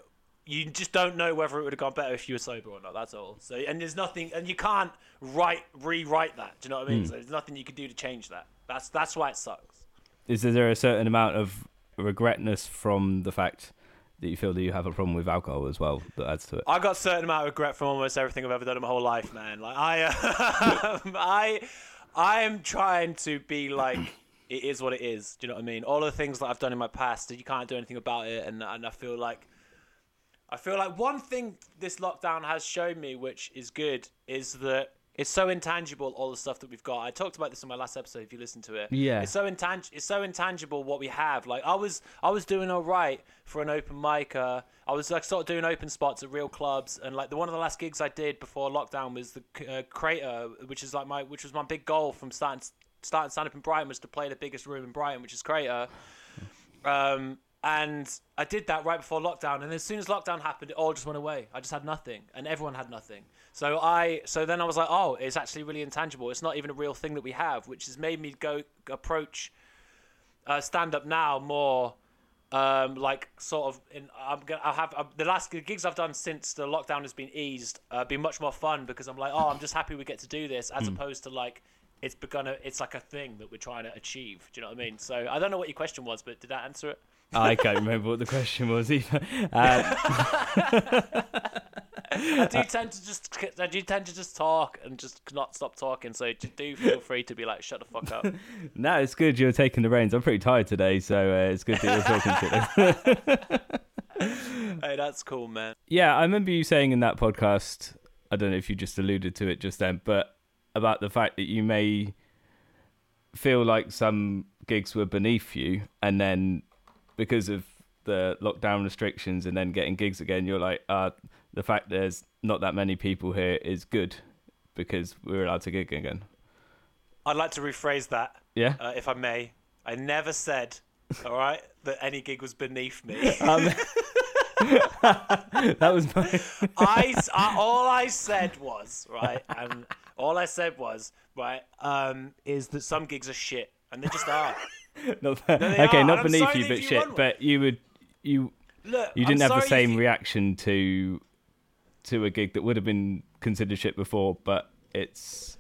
you just don't know whether it would have gone better if you were sober or not. That's all. So, and there's nothing, and you can't write, rewrite that. Do you know what I mean? Mm. So there's nothing you can do to change that. That's that's why it sucks. Is there a certain amount of regretness from the fact that you feel that you have a problem with alcohol as well that adds to it? I got a certain amount of regret from almost everything I've ever done in my whole life, man. Like I, uh, I. I am trying to be like, it is what it is. Do you know what I mean? All the things that I've done in my past, you can't do anything about it. And and I feel like, I feel like one thing this lockdown has shown me, which is good, is that it's so intangible, all the stuff that we've got. I talked about this in my last episode, if you listen to it. Yeah. It's so, intang- it's so intangible what we have. Like I was I was doing all right for an open mic. Uh, I was like sort of doing open spots at real clubs. And like the one of the last gigs I did before lockdown was the uh, Crater, which is like my, which was my big goal from starting, starting stand up in Brighton, was to play the biggest room in Brighton, which is Crater. Um, and I did that right before lockdown, and as soon as lockdown happened, it all just went away. I just had nothing, and everyone had nothing. So I, so then I was like, oh, it's actually really intangible. It's not even a real thing that we have, which has made me go approach uh, stand up now more um, like sort of in, I'm gonna I have I'm, the last the gigs I've done since the lockdown has been eased uh, been much more fun because I'm like, oh, I'm just happy we get to do this as mm. opposed to like it's begun a, it's like a thing that we're trying to achieve. Do you know what I mean? So I don't know what your question was, but did that answer it? I can't remember what the question was either. Um, I do tend to just, I do tend to just talk and just not stop talking. So do feel free to be like, shut the fuck up. No, it's good. You're taking the reins. I'm pretty tired today, so uh, it's good that you're talking to me. Hey, that's cool, man. Yeah, I remember you saying in that podcast. I don't know if you just alluded to it just then, but about the fact that you may feel like some gigs were beneath you, and then because of the lockdown restrictions and then getting gigs again, you're like, uh, the fact there's not that many people here is good because we're allowed to gig again. I'd like to rephrase that, yeah, uh, if I may. I never said, all right, that any gig was beneath me. Um, that was my... I, I, all I said was, right, um, all I said was, right, um, is that some gigs are shit, and they just are. Not no, okay, are. Not and beneath you, but you shit. Run. But you would, you, Look, you didn't I'm have the same you... reaction to, to a gig that would have been considered shit before, but it's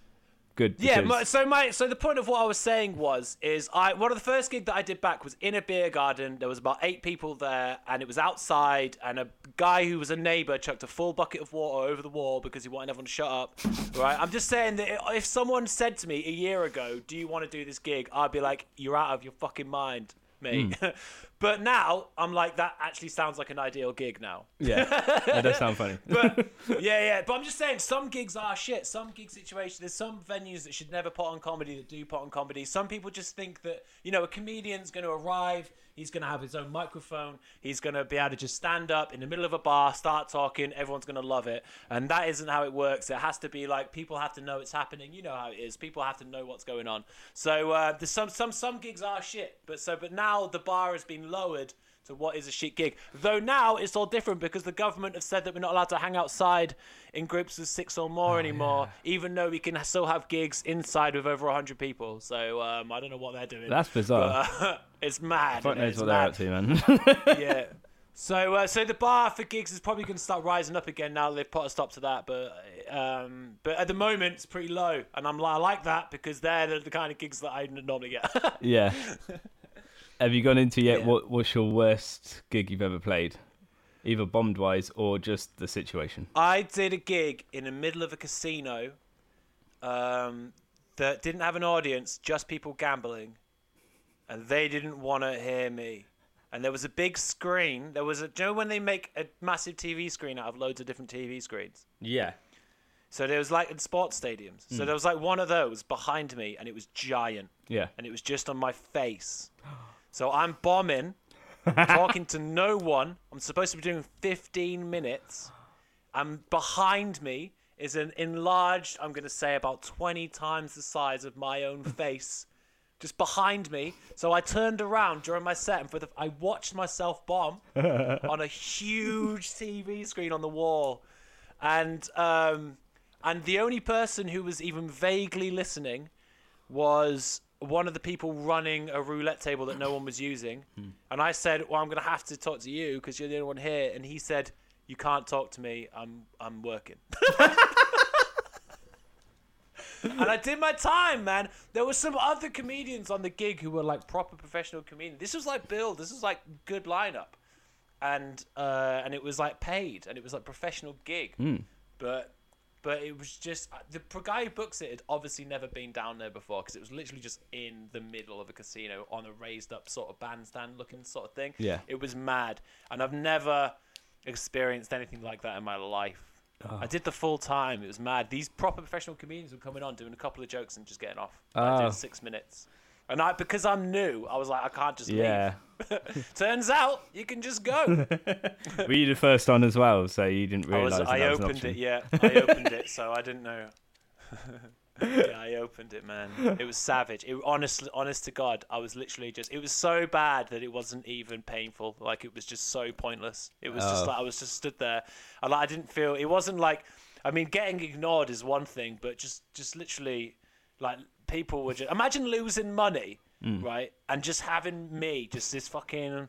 good. Because... Yeah. My, so my, so the point of what I was saying was, is I one of the first gig that I did back was in a beer garden. There was about eight people there, and it was outside. And a guy who was a neighbour chucked a full bucket of water over the wall because he wanted everyone to shut up. Right. I'm just saying that if someone said to me a year ago, "Do you want to do this gig?" I'd be like, "You're out of your fucking mind, mate." Mm. But now I'm like, that actually sounds like an ideal gig now. Yeah, that does sound funny. But yeah, yeah. But I'm just saying, some gigs are shit. Some gig situations, there's some venues that should never put on comedy that do put on comedy. Some people just think that, you know, a comedian's going to arrive, he's going to have his own microphone, he's going to be able to just stand up in the middle of a bar, start talking, everyone's going to love it. And that isn't how it works. It has to be like, people have to know it's happening. You know how it is. People have to know what's going on. So uh, there's some some some gigs are shit. But so but now the bar has been lowered to what is a shit gig, though now it's all different because the government have said that we're not allowed to hang outside in groups of six or more oh, anymore yeah. even though we can still have gigs inside with over one hundred people. So um I don't know what they're doing. That's bizarre, but, uh, it's mad. Fuck knows what they're up to, man. Yeah, so uh, so the bar for gigs is probably going to start rising up again now they've put a stop to that, but um but at the moment it's pretty low, and I'm I like that because they're the kind of gigs that I normally get. Yeah. Have you gone into yet yeah. what, what's your worst gig you've ever played? Either bombed-wise or just the situation? I did a gig in the middle of a casino um, that didn't have an audience, just people gambling. And they didn't want to hear me. And there was a big screen. There was a, do you know when they make a massive T V screen out of loads of different T V screens? Yeah. So there was like in sports stadiums. Mm. So there was like one of those behind me, and it was giant. Yeah. And it was just on my face. So I'm bombing, talking to no one. I'm supposed to be doing fifteen minutes. And behind me is an enlarged, I'm going to say about twenty times the size of my own face, just behind me. So I turned around during my set, and for the, I watched myself bomb on a huge T V screen on the wall. And um, and the only person who was even vaguely listening was... one of the people running a roulette table that no one was using. Mm. And I said, well, I'm going to have to talk to you because you're the only one here. And he said, you can't talk to me. I'm, I'm working. And I did my time, man. There were some other comedians on the gig who were like proper professional comedians. This was like Bill. This was like good lineup. And, uh, and it was like paid, and it was like professional gig, mm. but But it was just, the guy who books it had obviously never been down there before, because it was literally just in the middle of a casino on a raised up sort of bandstand looking sort of thing. Yeah. It was mad. And I've never experienced anything like that in my life. Oh. I did the full time. It was mad. These proper professional comedians were coming on, doing a couple of jokes and just getting off. Oh. I did six minutes. And I, because I'm new, I was like, I can't just yeah. leave. Turns out you can just go. Were you the first on as well? So you didn't realise that I was an option. It, yeah. I opened it, so I didn't know. Yeah, I opened it, man. It was savage. It honestly, honest to God, I was literally just, it was so bad that it wasn't even painful. Like, it was just so pointless. It was oh. just like, I was just stood there. I, like, I didn't feel, it wasn't like, I mean, getting ignored is one thing, but just, just literally, like, people were just, imagine losing money mm. right? And just having me, just this fucking,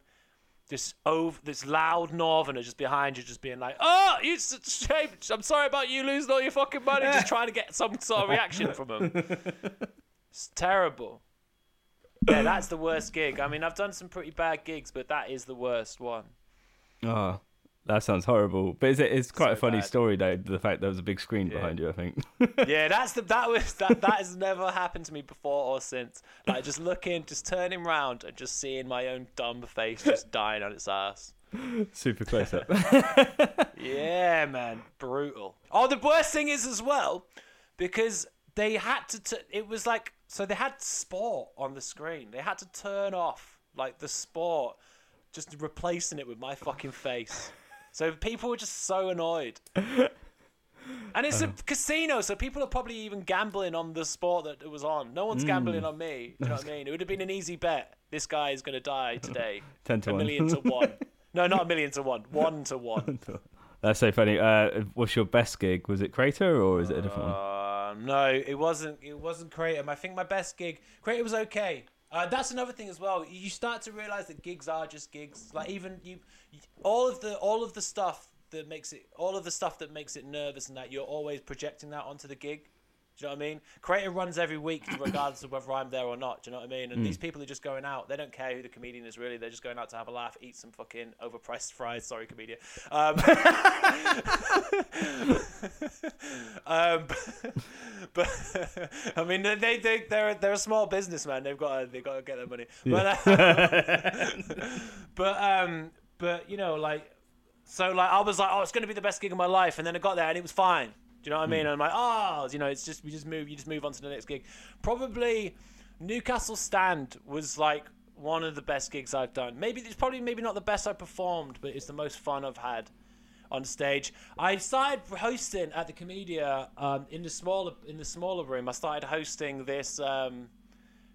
this over, this loud northerner just behind you, just being like, "Oh, it's a shame. I'm sorry about you losing all your fucking money." Just trying to get some sort of reaction from them. It's terrible. Yeah, that's the worst gig. I mean, I've done some pretty bad gigs, but that is the worst one. Ah. Oh. That sounds horrible, but it's, it's quite so a funny bad. story though. The fact there was a big screen yeah. behind you, I think. yeah, that's the that was that that has never happened to me before or since. Like just looking, just turning round and just seeing my own dumb face just dying on its ass. Super close up. yeah, man, brutal. Oh, the worst thing is as well because they had to. T- it was like so they had sport on the screen. They had to turn off like the sport, just replacing it with my fucking face. So people were just so annoyed. And it's um, a casino, so people are probably even gambling on the sport that it was on. No one's mm. gambling on me. Do you know what I mean? It would have been an easy bet. This guy is going to die today. Ten to a one. A million to one. No, not a million to one. One to one. That's so funny. Uh, what's your best gig? Was it Crater or is it a different uh, one? No, it wasn't. It wasn't Crater. I think my best gig... Crater was okay. Uh, that's another thing as well. You start to realize that gigs are just gigs. Like even you, all of the all of the stuff that makes it all of the stuff that makes it nervous and that you're always projecting that onto the gig. Do you know what I mean? Creator runs every week, regardless of whether I'm there or not. Do you know what I mean? And mm. these people are just going out. They don't care who the comedian is really. They're just going out to have a laugh, eat some fucking overpriced fries. Sorry, comedian. Um, um, but I mean, they they they're they're a, they're a small business, man. They've got to, they've got to get their money. Yeah. But um, but um but you know like so like I was like, oh, it's gonna be the best gig of my life, and then I got there and it was fine. Do you know what I mean? And I'm like, oh, you know, it's just, we just move, you just move on to the next gig. Probably Newcastle Stand was like one of the best gigs I've done. Maybe it's probably, maybe not the best I performed, but it's the most fun I've had on stage. I started hosting at the Commedia um, in the smaller, in the smaller room. I started hosting this, um,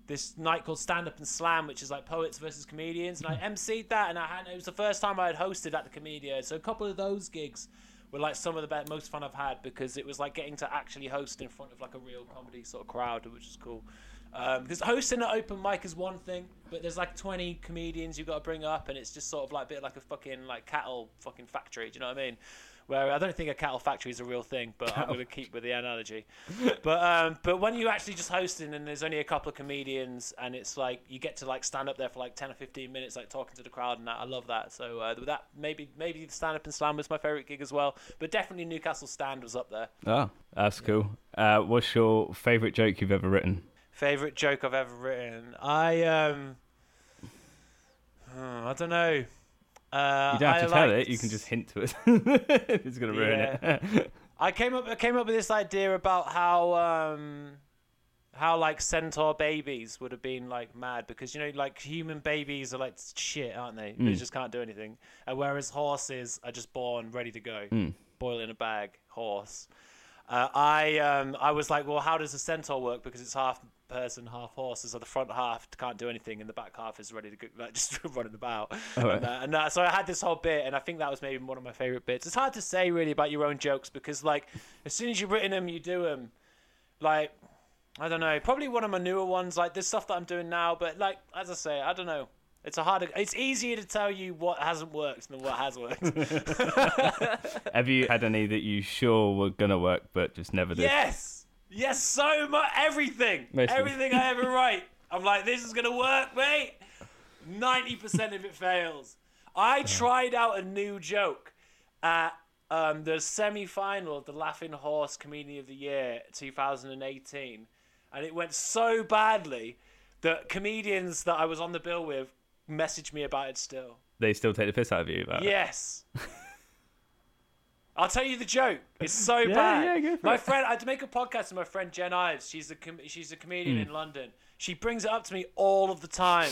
this night called Stand Up and Slam, which is like poets versus comedians. And I emceed that. And I had, it was the first time I had hosted at the Commedia. So a couple of those gigs were like some of the best, most fun I've had because it was like getting to actually host in front of like a real comedy sort of crowd, which is cool. Um, because hosting an open mic is one thing, but there's like twenty comedians you've got to bring up, and it's just sort of like a bit like a fucking like cattle fucking factory. Do you know what I mean? Where I don't think a cattle factory is a real thing, but cattle. I'm going to keep with the analogy. But um, but when you actually just hosting and there's only a couple of comedians and it's like you get to like stand up there for like ten or fifteen minutes, like talking to the crowd and that. I love that. So uh, that maybe maybe the Stand Up and Slam was my favourite gig as well, but definitely Newcastle Stand was up there. Oh, that's yeah. cool. Uh, what's your favourite joke you've ever written? Favourite joke I've ever written? I, um, I don't know. Uh, you don't have I to liked... tell it. You can just hint to it. It's gonna ruin yeah. it. I came up. I came up with this idea about how, um, how like centaur babies would have been like mad because you know like human babies are like shit, aren't they? Mm. They just can't do anything. And whereas horses are just born ready to go, mm. boil in a bag, horse. Uh, I um I was like, well, how does a centaur work? Because it's half person, half horses. So the front half can't do anything, and the back half is ready to go, like just running about. Oh, right. And, uh, and uh, so I had this whole bit, and I think that was maybe one of my favorite bits. It's hard to say really about your own jokes because, like, as soon as you've written them, you do them. Like, I don't know, probably one of my newer ones. Like, there's stuff that I'm doing now, but like as I say, I don't know. It's a hard. It's easier to tell you what hasn't worked than what has worked. Have you had any that you sure were gonna work but just never did? Yes, yes, so much. Everything, Mostly. everything I ever write, I'm like, this is gonna work, mate. Ninety percent of it fails. I tried out a new joke at um, the semi-final of the Laughing Horse Comedian of the Year two thousand eighteen, and it went so badly that comedians that I was on the bill with message me about it still. They still take the piss out of you about yes. it? Yes. I'll tell you the joke. It's so yeah, bad. Yeah, go for my it. friend, I had to make a podcast with my friend Jen Ives. She's a, com- she's a comedian mm. in London. She brings it up to me all of the time.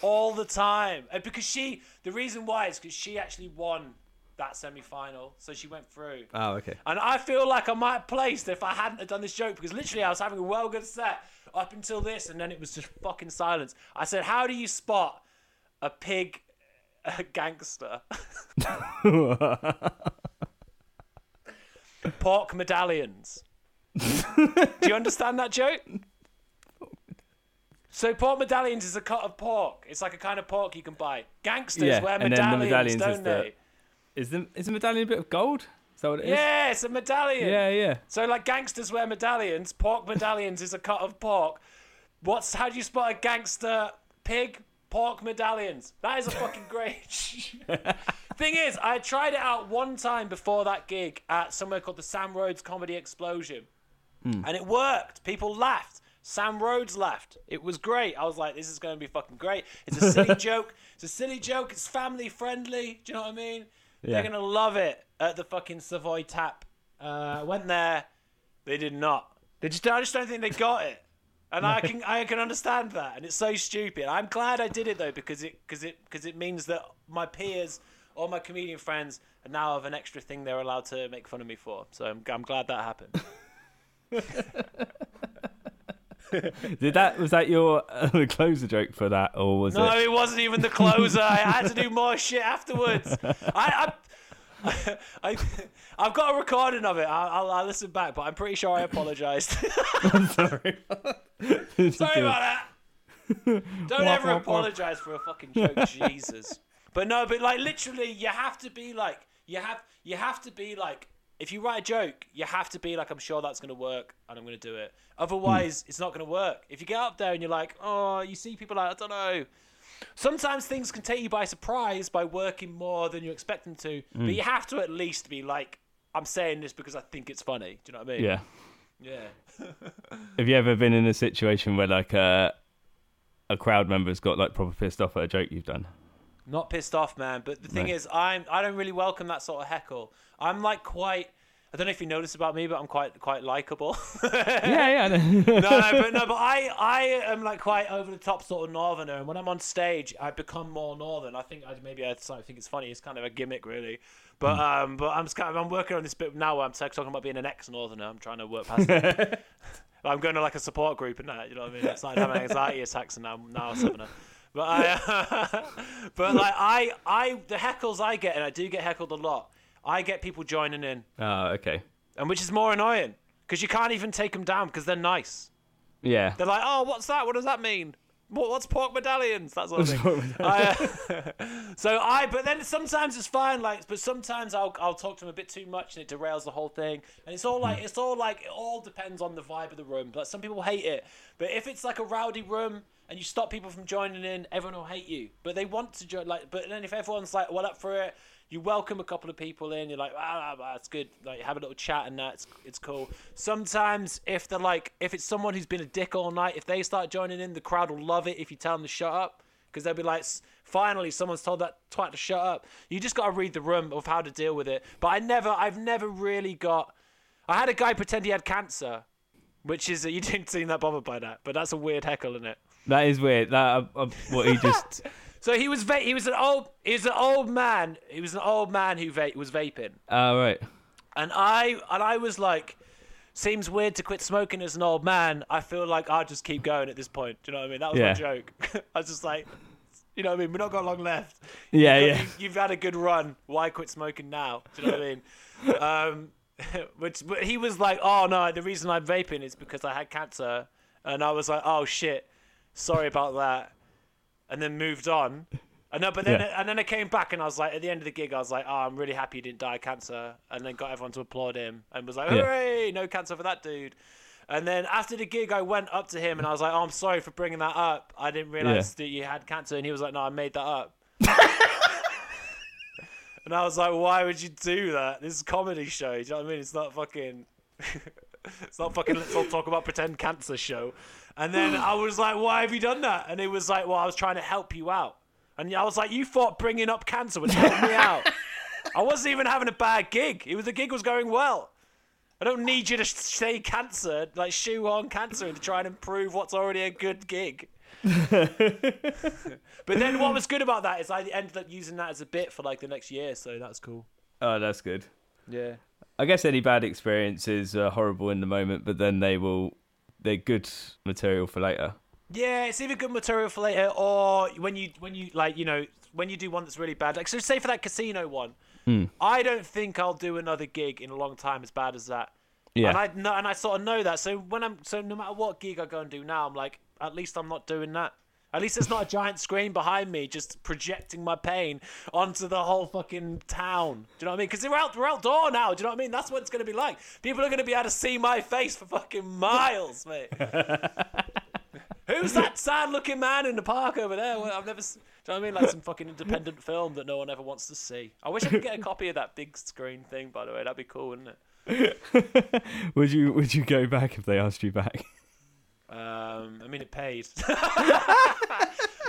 all the time. And because she, the reason why is because she actually won that semi-final, so she went through. Oh, okay. And I feel like I might have placed if I hadn't done this joke because literally I was having a well good set up until this and then it was just fucking silence. I said, how do you spot a pig a gangster? Pork medallions. Do you understand that joke? So pork medallions is a cut of pork. It's like a kind of pork you can buy. Gangsters yeah, wear medallions, and then the medallions don't is they? The, is, the, is a medallion a bit of gold? Is that what it is? Yeah, it's a medallion. Yeah, yeah. So like gangsters wear medallions. Pork medallions is a cut of pork. What's How do you spot a gangster pig? Pork medallions. That is a fucking great thing. Is I tried it out one time before that gig at somewhere called the Sam Rhodes Comedy Explosion, mm. and it worked. People laughed. Sam Rhodes laughed. It was great. I was like, this is going to be fucking great. It's a silly joke. It's a silly joke. It's family friendly. Do you know what I mean? Yeah. They're gonna love it at the fucking Savoy Tap. Uh, I went there. They did not. They just. I just don't think they got it. And I can I can understand that, and it's so stupid. I'm glad I did it though, because it because it because it means that my peers or my comedian friends now have an extra thing they're allowed to make fun of me for. So I'm I'm glad that happened. Did that was that your uh, closer joke for that, or was no, it? No, it wasn't even the closer. I had to do more shit afterwards. I. I I, I, I've got a recording of it. I'll, I'll listen back, but I'm pretty sure I apologised. I'm sorry. sorry about that. Don't ever apologise for a fucking joke, Jesus. But no, but like literally, you have to be like, you have, you have to be like, if you write a joke, you have to be like, I'm sure that's going to work, and I'm going to do it. Otherwise, hmm. it's not going to work. If you get up there and you're like, oh, you see people like, I don't know. Sometimes things can take you by surprise by working more than you expect them to, mm. but you have to at least be like, I'm saying this because I think it's funny. Do you know what I mean? Yeah. Yeah. Have you ever been in a situation where like uh, a crowd member's got like proper pissed off at a joke you've done? Not pissed off, man. But the thing no. is, I'm, I don't really welcome that sort of heckle. I'm like quite... I don't know if you notice about me, but I'm quite quite likable. yeah, yeah. no, no, but no, but I, I am like quite over the top sort of northerner, and when I'm on stage, I become more northern. I think I maybe I think it's funny. It's kind of a gimmick, really. But mm. um, but I'm kind of, I'm working on this bit now where I'm talking about being an ex-northerner. I'm trying to work past it. I'm going to like a support group and that. You know what I mean? I started having anxiety attacks, and now now I'm southerner. But I, but like I I the heckles I get, and I do get heckled a lot. I get people joining in. Oh, okay. And which is more annoying because you can't even take them down because they're nice. Yeah. They're like, oh, what's that? What does that mean? What, what's pork medallions? That sort of thing. I, uh, so I, but then sometimes it's fine. Like, but sometimes I'll I'll talk to them a bit too much and it derails the whole thing. And it's all like, it's all like, it all depends on the vibe of the room. Like some people hate it, but if it's like a rowdy room and you stop people from joining in, everyone will hate you. But they want to join. Like, but then if everyone's like, well, up for it. You welcome a couple of people in. You're like, ah, that's good. Like, have a little chat and that. It's, it's cool. Sometimes if they're like, if it's someone who's been a dick all night, if they start joining in, the crowd will love it if you tell them to shut up because they'll be like, finally, someone's told that twat to shut up. You just got to read the room of how to deal with it. But I never, I've never really got. I had a guy pretend he had cancer, which is you didn't seem that bothered by that, but that's a weird heckle, isn't it? That is weird. That I, I, what he just. So he was va- he was an old he was an old man he was an old man who va- was vaping. Oh right. And I and I was like, seems weird to quit smoking as an old man. I feel like I'll just keep going at this point. Do you know what I mean? That was yeah. my joke. I was just like, you know what I mean? We've not got long left. Yeah, you've got, yeah. You, you've had a good run. Why quit smoking now? Do you know what I mean? Um, which but he was like, oh no, the reason I'm vaping is because I had cancer, and I was like, oh shit, sorry about that. And then moved on. And then, but then, yeah. and then I came back and I was like, at the end of the gig, I was like, oh, I'm really happy you didn't die of cancer. And then got everyone to applaud him and was like, hooray, yeah. no cancer for that dude. And then after the gig, I went up to him and I was like, oh, I'm sorry for bringing that up. I didn't realize yeah. that you had cancer. And he was like, no, I made that up. And I was like, why would you do that? This is a comedy show. Do you know what I mean? It's not fucking... It's not fucking let's all talk about pretend cancer show. And then I was like, why have you done that? And it was like, well, I was trying to help you out. And I was like, you thought bringing up cancer would help me out. I wasn't even having a bad gig. It was the gig was going well. I don't need you to say cancer, like shoehorn cancer and to try and improve what's already a good gig. But then what was good about that is I ended up using that as a bit for like the next year. So that's cool. Oh, that's good. Yeah. I guess any bad experiences are horrible in the moment, but then they will, they're good material for later. Yeah, it's either good material for later or when you, when you like, you know, when you do one that's really bad. Like, so say for that casino one, mm. I don't think I'll do another gig in a long time as bad as that. Yeah. And I, and I sort of know that. So when I'm, so no matter what gig I go and do now, I'm like, at least I'm not doing that. At least it's not a giant screen behind me just projecting my pain onto the whole fucking town. Do you know what I mean? Because we're, out, we're outdoor now. Do you know what I mean? That's what it's going to be like. People are going to be able to see my face for fucking miles, mate. Who's that sad-looking man in the park over there? I've never... Do you know what I mean? Like some fucking independent film that no one ever wants to see. I wish I could get a copy of that big screen thing, by the way. That'd be cool, wouldn't it? would you would you go back if they asked you back? um I mean, it paid.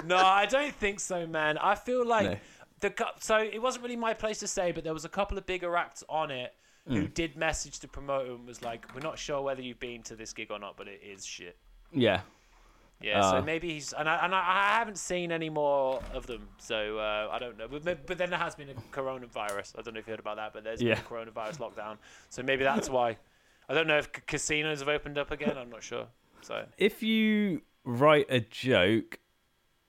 No, I don't think so, man. I feel like no. the so it wasn't really my place to say, but there was a couple of bigger acts on it mm. who did message the promoter and was like, we're not sure whether you've been to this gig or not, but it is shit. Yeah. Yeah, uh, so maybe he's... And I and I, I haven't seen any more of them, so uh, I don't know. But, but then there has been a coronavirus. I don't know if you heard about that, but there's yeah. been a coronavirus lockdown. So maybe that's why. I don't know if c- casinos have opened up again. I'm not sure. So if you write a joke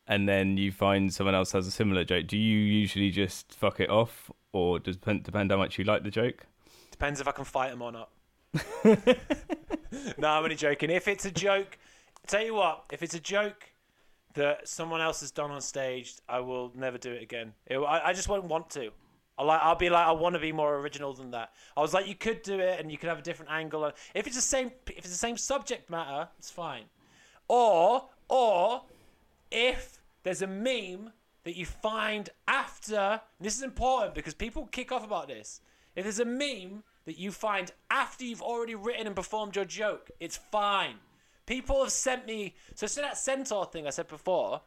and then you find someone else has a similar joke, do you usually just fuck it off, or does it depend how much you like the joke? Depends if I can fight them or not. No, I'm only joking. If it's a joke... Tell you what, if it's a joke that someone else has done on stage, I will never do it again. It, I, I just won't want to. I'll, like, I'll be like, I want to be more original than that. I was like, you could do it, and you could have a different angle. If it's the same, if it's the same subject matter, it's fine. Or, or if there's a meme that you find after, this is important because people kick off about this. If there's a meme that you find after you've already written and performed your joke, it's fine. People have sent me... So, so that centaur thing I said before,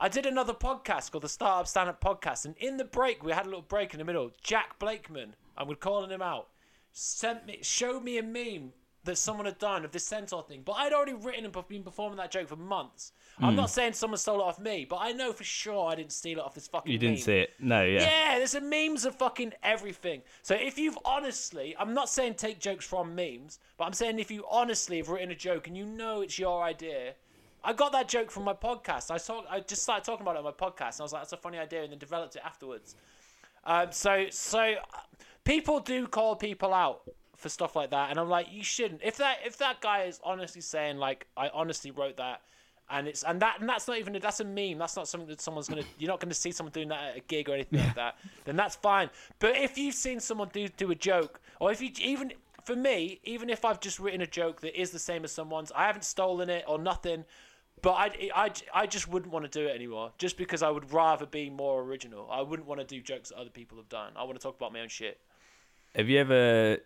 I did another podcast called the Startup Stand-Up Podcast, and in the break, we had a little break in the middle. Jack Blakeman, and we're calling him out, sent me, showed me a meme that someone had done of this centaur thing, but I'd already written and been performing that joke for months. Mm. I'm not saying someone stole it off me, but I know for sure I didn't steal it off this fucking meme. You didn't meme. see it? No, yeah. Yeah, there's a memes of fucking everything. So if you've honestly, I'm not saying take jokes from memes, but I'm saying if you honestly have written a joke and you know it's your idea, I got that joke from my podcast. I talk, I just started talking about it on my podcast, and I was like, that's a funny idea, and then developed it afterwards. Um, so so people do call people out for stuff like that, and I'm like, you shouldn't. If that if that guy is honestly saying like, I honestly wrote that, and it's and that and that's not even a, that's a meme. That's not something that someone's gonna. You're not gonna see someone doing that at a gig or anything yeah. like that. Then that's fine. But if you've seen someone do do a joke, or if you even for me, even if I've just written a joke that is the same as someone's, I haven't stolen it or nothing. But I, I, I just wouldn't want to do it anymore, just because I would rather be more original. I wouldn't want to do jokes that other people have done. I want to talk about my own shit. Have you ever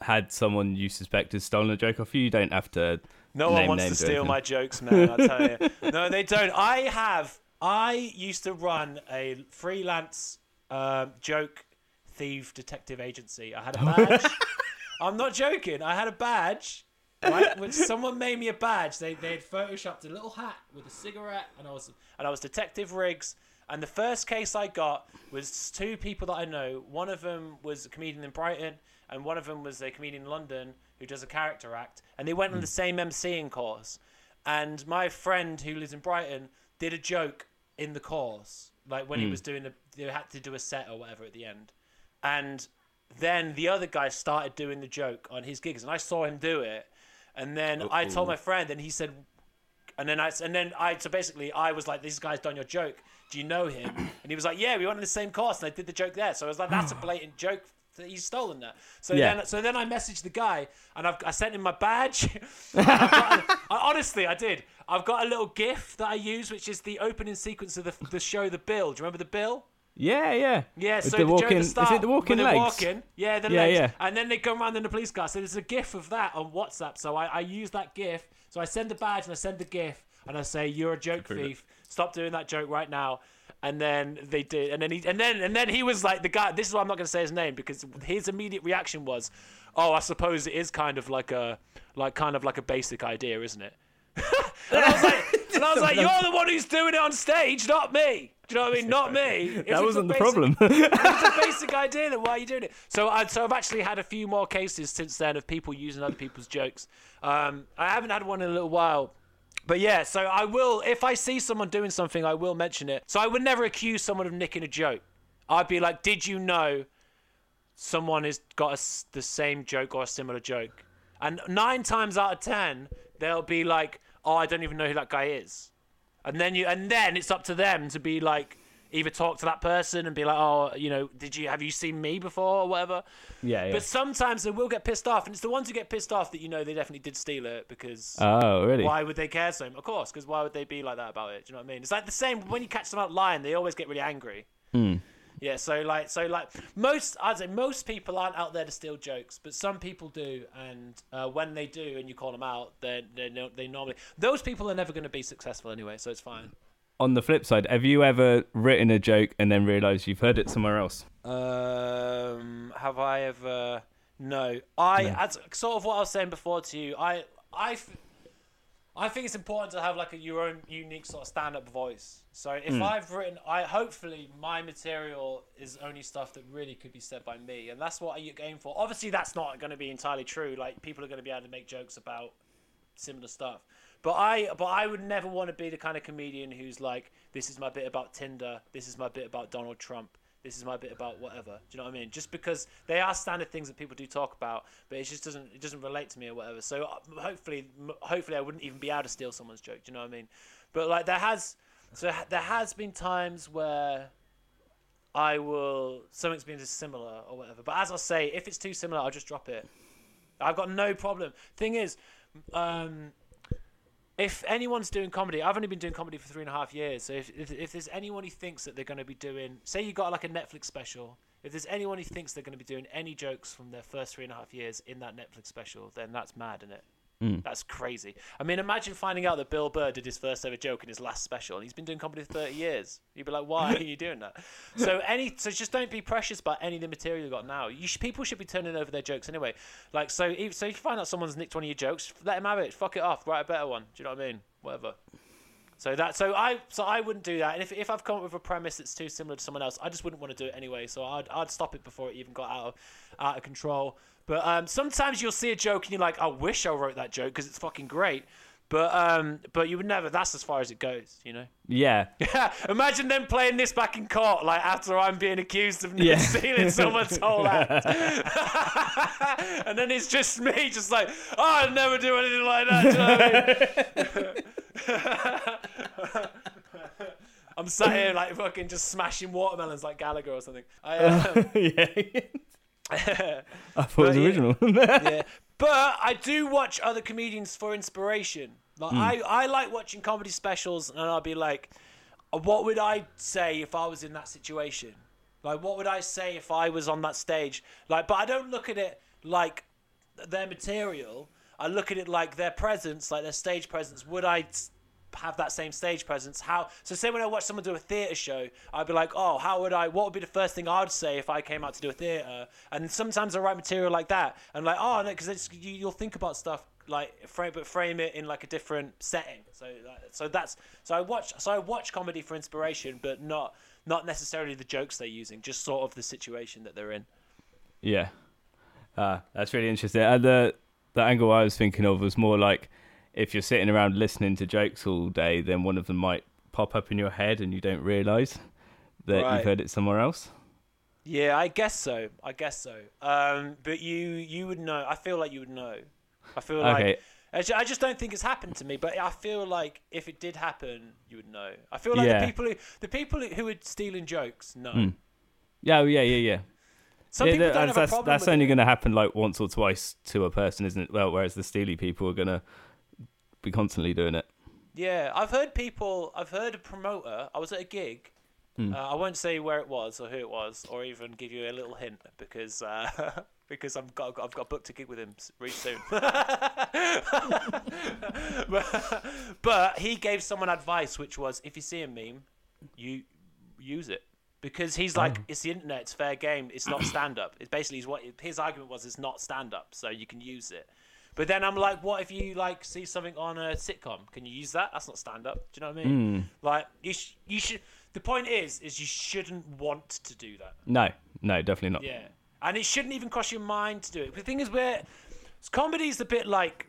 had someone you suspect has stolen a joke off you? You don't have to. No one wants to steal my jokes, man. I tell you, no, they don't. I have. I used to run a freelance uh, joke thief detective agency. I had a badge. I'm not joking. I had a badge. Right, which someone made me a badge. They they had photoshopped a little hat with a cigarette, and I was and I was Detective Riggs. And the first case I got was two people that I know. One of them was a comedian in Brighton, and one of them was a comedian in London who does a character act. And they went on the same emceeing course. And my friend who lives in Brighton did a joke in the course, like when mm. he was doing the, they had to do a set or whatever at the end. And then the other guy started doing the joke on his gigs, and I saw him do it. And then Uh-oh. I told my friend, and he said, and then I and then I so basically I was like, this guy's done your joke. Do you know him? And he was like, yeah, we went on the same course, and I did the joke there. So I was like, that's a blatant joke. He's stolen that. So yeah. then, so then I messaged the guy, and I've, I sent him my badge. I've got a, I, honestly, I did. I've got a little GIF that I use, which is the opening sequence of the the show, The Bill. Do you remember The Bill? Yeah, yeah. Yeah. So the, the joke at the start, is it the walking legs? Walking, yeah, the yeah, legs. Yeah. And then they go around in the police car. So there's a GIF of that on WhatsApp. So I, I use that GIF. So I send the badge and I send the GIF, and I say, "You're a joke thief. Stop doing that joke right now." And then they did, and then he, and then, and then he was like the guy. This is why I'm not going to say his name, because his immediate reaction was, "Oh, I suppose it is kind of like a, like kind of like a basic idea, isn't it?" And I was like, and I was like, "You're the one who's doing it on stage, not me." Do you know what I mean? Not me. If that wasn't the basic, problem. It's a basic idea, then why are you doing it? So, I, so I've actually had a few more cases since then of people using other people's jokes. Um, I haven't had one in a little while. But yeah, so I will, if I see someone doing something, I will mention it. So I would never accuse someone of nicking a joke. I'd be like, did you know someone has got a, the same joke or a similar joke? And nine times out of ten, they'll be like, oh, I don't even know who that guy is. And then you, and then it's up to them to be like, either talk to that person and be like, oh, you know, did you have you seen me before or whatever? Yeah, yeah. But sometimes they will get pissed off, and it's the ones who get pissed off that you know they definitely did steal it because. Oh, really? Why would they care so much? Of course, because why would they be like that about it? Do you know what I mean? It's like the same when you catch them out lying; they always get really angry. Mm. Yeah, so like, so like most, I'd say most people aren't out there to steal jokes, but some people do, and uh, when they do, and you call them out, they they they normally those people are never going to be successful anyway, so it's fine. On the flip side, have you ever written a joke and then realised you've heard it somewhere else? Um, have I ever? No, I no. As, sort of what I was saying before to you. I I. I think it's important to have like a, your own unique sort of stand-up voice. So if mm. I've written, I hopefully my material is only stuff that really could be said by me, and that's what I aim for. Obviously, that's not going to be entirely true. Like people are going to be able to make jokes about similar stuff, but I, but I would never want to be the kind of comedian who's like, this is my bit about Tinder, this is my bit about Donald Trump, this is my bit about whatever. Do you know what I mean? Just because they are standard things that people do talk about, but it just doesn't it doesn't relate to me or whatever. So hopefully, hopefully I wouldn't even be able to steal someone's joke. Do you know what I mean? But like there has, so there has been times where I will something's been just similar or whatever. But as I say, if it's too similar, I'll just drop it. I've got no problem. Thing is, um, if anyone's doing comedy, I've only been doing comedy for three and a half years. So if if, if there's anyone who thinks that they're going to be doing, say you got like a Netflix special, if there's anyone who thinks they're going to be doing any jokes from their first three and a half years in that Netflix special, then that's mad, isn't it? Mm. That's crazy. I mean, imagine finding out that Bill Burr did his first ever joke in his last special, and he's been doing comedy for thirty years. You'd be like, why are you doing that? So any, so just don't be precious by any of the material you've got now. You sh- people should be turning over their jokes anyway. Like, so if, so if you find out someone's nicked one of your jokes, let him have it. Fuck it off. Write a better one. Do you know what I mean? Whatever. So that, so I, so I wouldn't do that. And if if I've come up with a premise that's too similar to someone else, I just wouldn't want to do it anyway. So I'd I'd stop it before it even got out of out of control. But um, sometimes you'll see a joke and you're like, I wish I wrote that joke because it's fucking great. But um, but you would never. That's as far as it goes, you know. Yeah. Yeah. Imagine them playing this back in court, like after I'm being accused of yeah. stealing someone's whole act, and then it's just me, just like, oh, I'd never do anything like that. Do you know what I mean? I'm sat here like fucking just smashing watermelons like Gallagher or something. I, um... yeah. I thought but, it was original. Yeah. Yeah. But I do watch other comedians for inspiration. Like mm. I, I like watching comedy specials, and I'll be like, what would I say if I was in that situation? Like, what would I say if I was on that stage? Like, but I don't look at it like their material. I look at it like their presence, like their stage presence. Would I have that same stage presence? How? So say when I watch someone do a theatre show, I'd be like, oh, how would I, what would be the first thing I'd say if I came out to do a theatre? And sometimes I write material like that, and like, oh no, because you, you'll think about stuff like frame, but frame it in like a different setting. So so that's so I watch so I watch comedy for inspiration, but not not necessarily the jokes they're using, just sort of the situation that they're in. Yeah, uh, that's really interesting. And the the angle I was thinking of was more like, if you're sitting around listening to jokes all day, then one of them might pop up in your head and you don't realise that right. you've heard it somewhere else. Yeah, I guess so. I guess so. Um, but you you would know. I feel like you would know. I feel okay. like... I just don't think it's happened to me, but I feel like if it did happen, you would know. I feel like yeah. the people who the people who are stealing jokes know. Mm. Yeah, yeah, yeah, yeah. Some yeah, people don't have a problem That's with only going to happen like once or twice to a person, isn't it? Well, whereas the steely people are going to... be constantly doing it. Yeah, I've heard people. I've heard a promoter. I was at a gig. Mm. Uh, I won't say where it was or who it was, or even give you a little hint because uh, because I've got I've got booked a gig with him really soon. but, but he gave someone advice, which was, if you see a meme, you use it. Because he's like, oh. It's the internet, it's fair game, it's not stand up. It's basically what his argument was. It's not stand up, so you can use it. But then I'm like, what if you like see something on a sitcom? Can you use that? That's not stand up. Do you know what I mean? Mm. Like you, sh- you should. The point is, is you shouldn't want to do that. No, no, definitely not. Yeah, and it shouldn't even cross your mind to do it. The thing is, where comedy is a bit like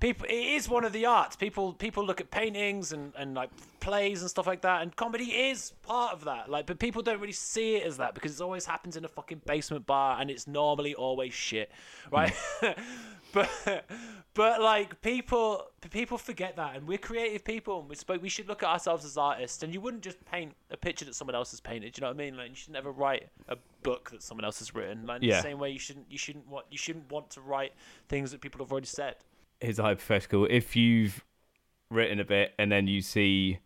people, it is one of the arts. People people look at paintings and, and like plays and stuff like that, and comedy is part of that. Like, but people don't really see it as that because it always happens in a fucking basement bar and it's normally always shit, right? Mm. but but like people people forget that, and we're creative people, and we spoke. We should look at ourselves as artists, and you wouldn't just paint a picture that someone else has painted. Do you know what I mean? Like, you should never write a book that someone else has written. Like, yeah. The same way you shouldn't you shouldn't want you shouldn't want to write things that people have already said. Here's a hypothetical. If you've written a bit and then you see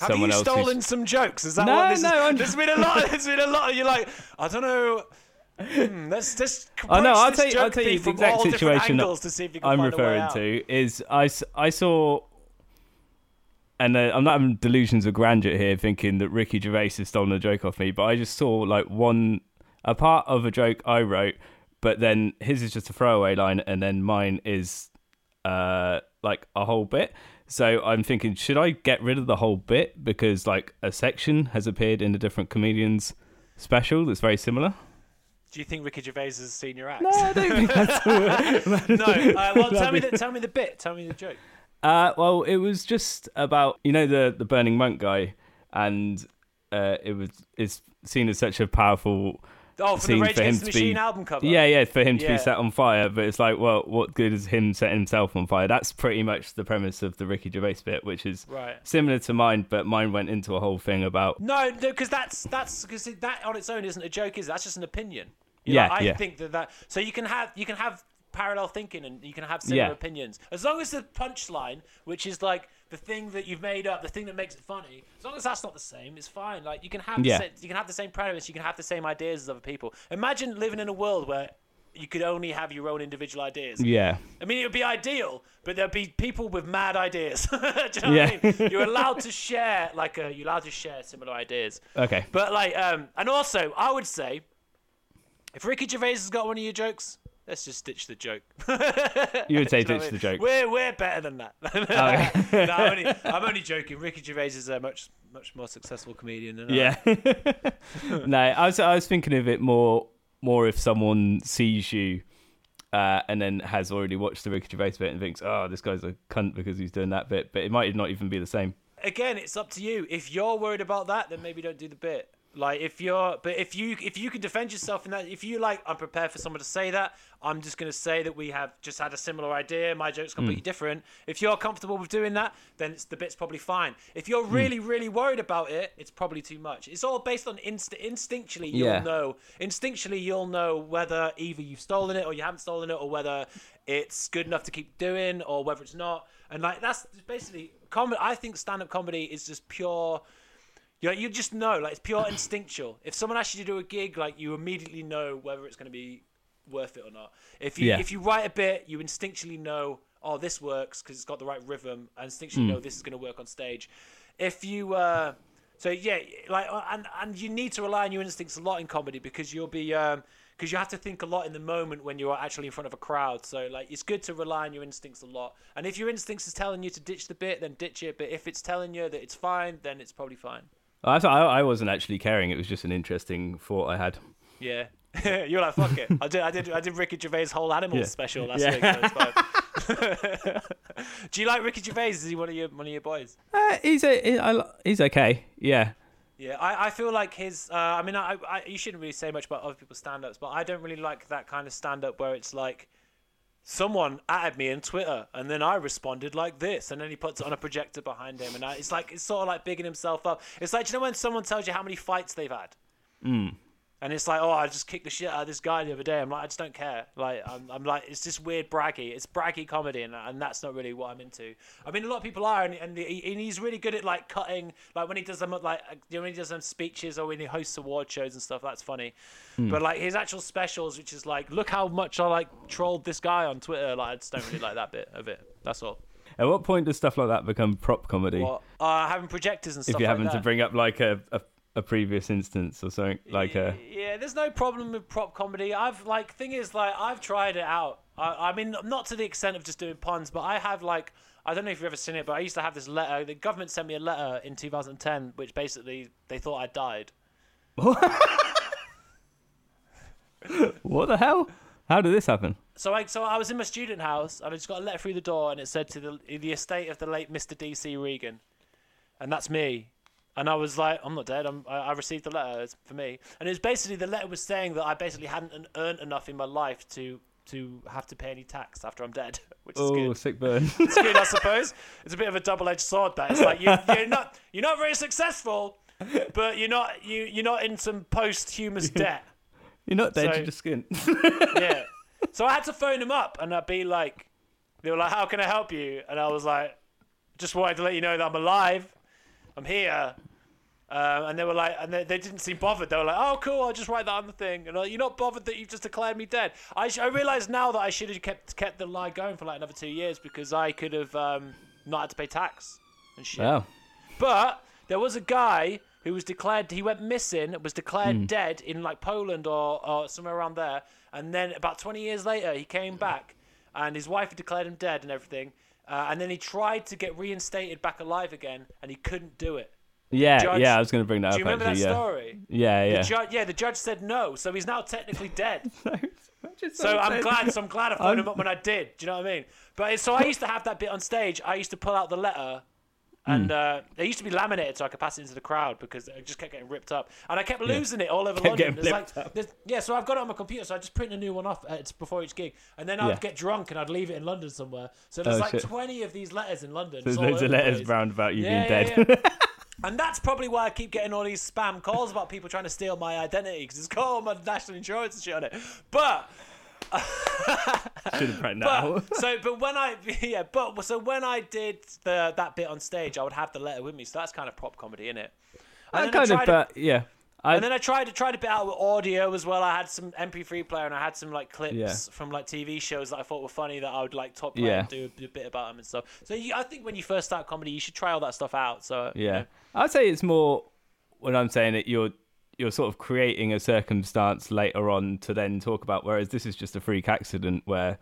have someone else... Have you stolen who's... some jokes? Is that no, what this no, is? I'm... There's been a lot. There's been a lot. You're like, I don't know. Hmm, let's just... I know. I'll tell you, I'll tell you the exact situation I'm referring to is I, I saw... And uh, I'm not having delusions of grandeur here thinking that Ricky Gervais has stolen a joke off me, but I just saw like one... a part of a joke I wrote, but then his is just a throwaway line, and then mine is... Uh, like a whole bit. So I'm thinking, should I get rid of the whole bit because like a section has appeared in a different comedian's special that's very similar? Do you think Ricky Gervais has seen your act? No, I don't think that's no. Uh, well, tell me the tell me the bit. Tell me the joke. Uh, well, it was just about you know the the Burning Monk guy, and uh, it was it's seen as such a powerful. Oh, for the Rage Against the Machine be, album cover. Yeah, yeah, for him to yeah. be set on fire. But it's like, well, what good is him setting himself on fire? That's pretty much the premise of the Ricky Gervais bit, which is right. similar to mine, but mine went into a whole thing about... No, no, because that's, that's, cause that on its own isn't a joke, is it? That's just an opinion. You yeah, know, I yeah. think that that... So you can have you can have parallel thinking and you can have similar yeah. opinions. As long as the punchline, which is like the thing that you've made up, the thing that makes it funny, as long as that's not the same, it's fine. Like you can have yeah. the same, you can have the same premise, you can have the same ideas as other people. Imagine living in a world where you could only have your own individual ideas. Yeah. I mean, it would be ideal, but there'd be people with mad ideas. Do you know yeah. what I mean? You're allowed to share like a, you're allowed to share similar ideas. Okay. But like, um, and also I would say, if Ricky Gervais has got one of your jokes, let's just ditch the joke. You would say ditch I mean? the joke. We're we're better than that. Oh. No, I'm, only, I'm only joking. Ricky Gervais is a much much more successful comedian than yeah. I. Yeah. No, I was I was thinking of it more more if someone sees you, uh, and then has already watched the Ricky Gervais bit and thinks, oh, this guy's a cunt because he's doing that bit, but it might not even be the same. Again, it's up to you. If you're worried about that, then maybe don't do the bit. Like if you're, but if you if you can defend yourself in that, if you like, I'm prepared for someone to say that. I'm just gonna say that we have just had a similar idea. My joke's completely mm. different. If you're comfortable with doing that, then it's, the bit's probably fine. If you're really mm. really worried about it, it's probably too much. It's all based on inst instinctually. You'll yeah. know instinctually. You'll know whether either you've stolen it or you haven't stolen it, or whether it's good enough to keep doing, or whether it's not. And like that's basically comedy. I think stand-up comedy is just pure. You you just know, like it's pure instinctual. If someone asks you to do a gig, like you immediately know whether it's going to be worth it or not. If you yeah. if you write a bit, you instinctually know, oh, this works because it's got the right rhythm. I instinctually mm. know this is going to work on stage. If you uh, so yeah, like and and you need to rely on your instincts a lot in comedy because you'll be um because you have to think a lot in the moment when you are actually in front of a crowd. So like it's good to rely on your instincts a lot. And if your instincts is telling you to ditch the bit, then ditch it. But if it's telling you that it's fine, then it's probably fine. I wasn't actually caring. It was just an interesting thought I had. Yeah, you're like, fuck it. I did. I did. I did Ricky Gervais' whole animals yeah. special last yeah. week. So it's fine. Do you like Ricky Gervais? Is he one of your one of your boys? Uh, he's a he's okay. Yeah. Yeah, I, I feel like his. Uh, I mean, I, I you shouldn't really say much about other people's stand-ups, but I don't really like that kind of stand-up where it's like. Someone added me on Twitter and then I responded like this and then he puts it on a projector behind him and I, it's like it's sort of like bigging himself up. It's like, do you know when someone tells you how many fights they've had mm. and it's like, oh, I just kicked the shit out of this guy the other day. I'm like, I just don't care. Like I'm, I'm like it's just weird braggy. It's braggy comedy and, and that's not really what I'm into. I mean, a lot of people are and and, he, and he's really good at like cutting like when he does them like you know, when he does them speeches or when he hosts award shows and stuff. That's funny. But like his actual specials, which is like, look how much I like trolled this guy on Twitter. Like I just don't really like that bit of it. That's all. At what point does stuff like that become prop comedy? Well, uh, having projectors and stuff. If you happen like to bring up like a, a a previous instance or something like a. Yeah, there's no problem with prop comedy. I've like thing is like I've tried it out. I, I mean, not to the extent of just doing puns, but I have like. I don't know if you've ever seen it, but I used to have this letter. The government sent me a letter in two thousand ten, which basically they thought I died. What? What the hell? How did this happen? So I so I was in my student house and I just got a letter through the door and it said to the the estate of the late Mister D C Regan, and that's me. And I was like, I'm not dead. I'm, I received the letter. It's for me. And it was basically, the letter was saying that I basically hadn't earned enough in my life to to have to pay any tax after I'm dead, which is Ooh, good. Oh, sick burn. It's good, I suppose. It's a bit of a double-edged sword. That it's like you, you're not you're not very successful, but you're not you you're not in some posthumous debt. You're not dead. So, you're just skint. Yeah. So I had to phone them up, and I'd be like, they were like, "How can I help you?" And I was like, "Just wanted to let you know that I'm alive. I'm here." Um, and they were like, and they, they didn't seem bothered. They were like, "Oh, cool. I'll just write that on the thing." And I'm like, "You're not bothered that you've just declared me dead." I, sh- I realize now that I should have kept kept the lie going for like another two years because I could have um, not had to pay tax and shit. Wow. But there was a guy who was declared, he went missing, was declared mm. dead in like Poland or, or somewhere around there. And then about twenty years later, he came back and his wife had declared him dead and everything. Uh, and then he tried to get reinstated back alive again and he couldn't do it. Yeah, judge, yeah, I was going to bring that up. Do you remember actually, that yeah. story? Yeah, yeah. The ju- yeah, the judge said no, so he's now technically dead. so I'm dead. glad So I'm glad I phoned I'm... him up when I did. Do you know what I mean? But it, So I used to have that bit on stage. I used to pull out the letter and mm. uh, it used to be laminated so I could pass it into the crowd because it just kept getting ripped up. And I kept losing yeah. it all over kept London. It's like, yeah, so I've got it on my computer, so I just print a new one off uh, it's before each gig. And then I'd yeah. get drunk and I'd leave it in London somewhere. So there's oh, like shit. twenty of these letters in London. So there's loads of letters round about you yeah, being yeah, dead. Yeah, yeah. And that's probably why I keep getting all these spam calls about people trying to steal my identity because it's got all my national insurance and shit on it. But should have right now. But, so, but when I yeah, but so when I did the that bit on stage, I would have the letter with me. So that's kind of prop comedy, isn't it? And kind I of, uh, to, yeah. I, and then I tried to try to bit out with audio as well. I had some M P three player and I had some like clips yeah. from like T V shows that I thought were funny that I would like top play yeah. and do a, a bit about them and stuff. So you, I think when you first start comedy, you should try all that stuff out. So yeah, you know. I'd say it's more when I'm saying it, you're you're sort of creating a circumstance later on to then talk about. Whereas this is just a freak accident where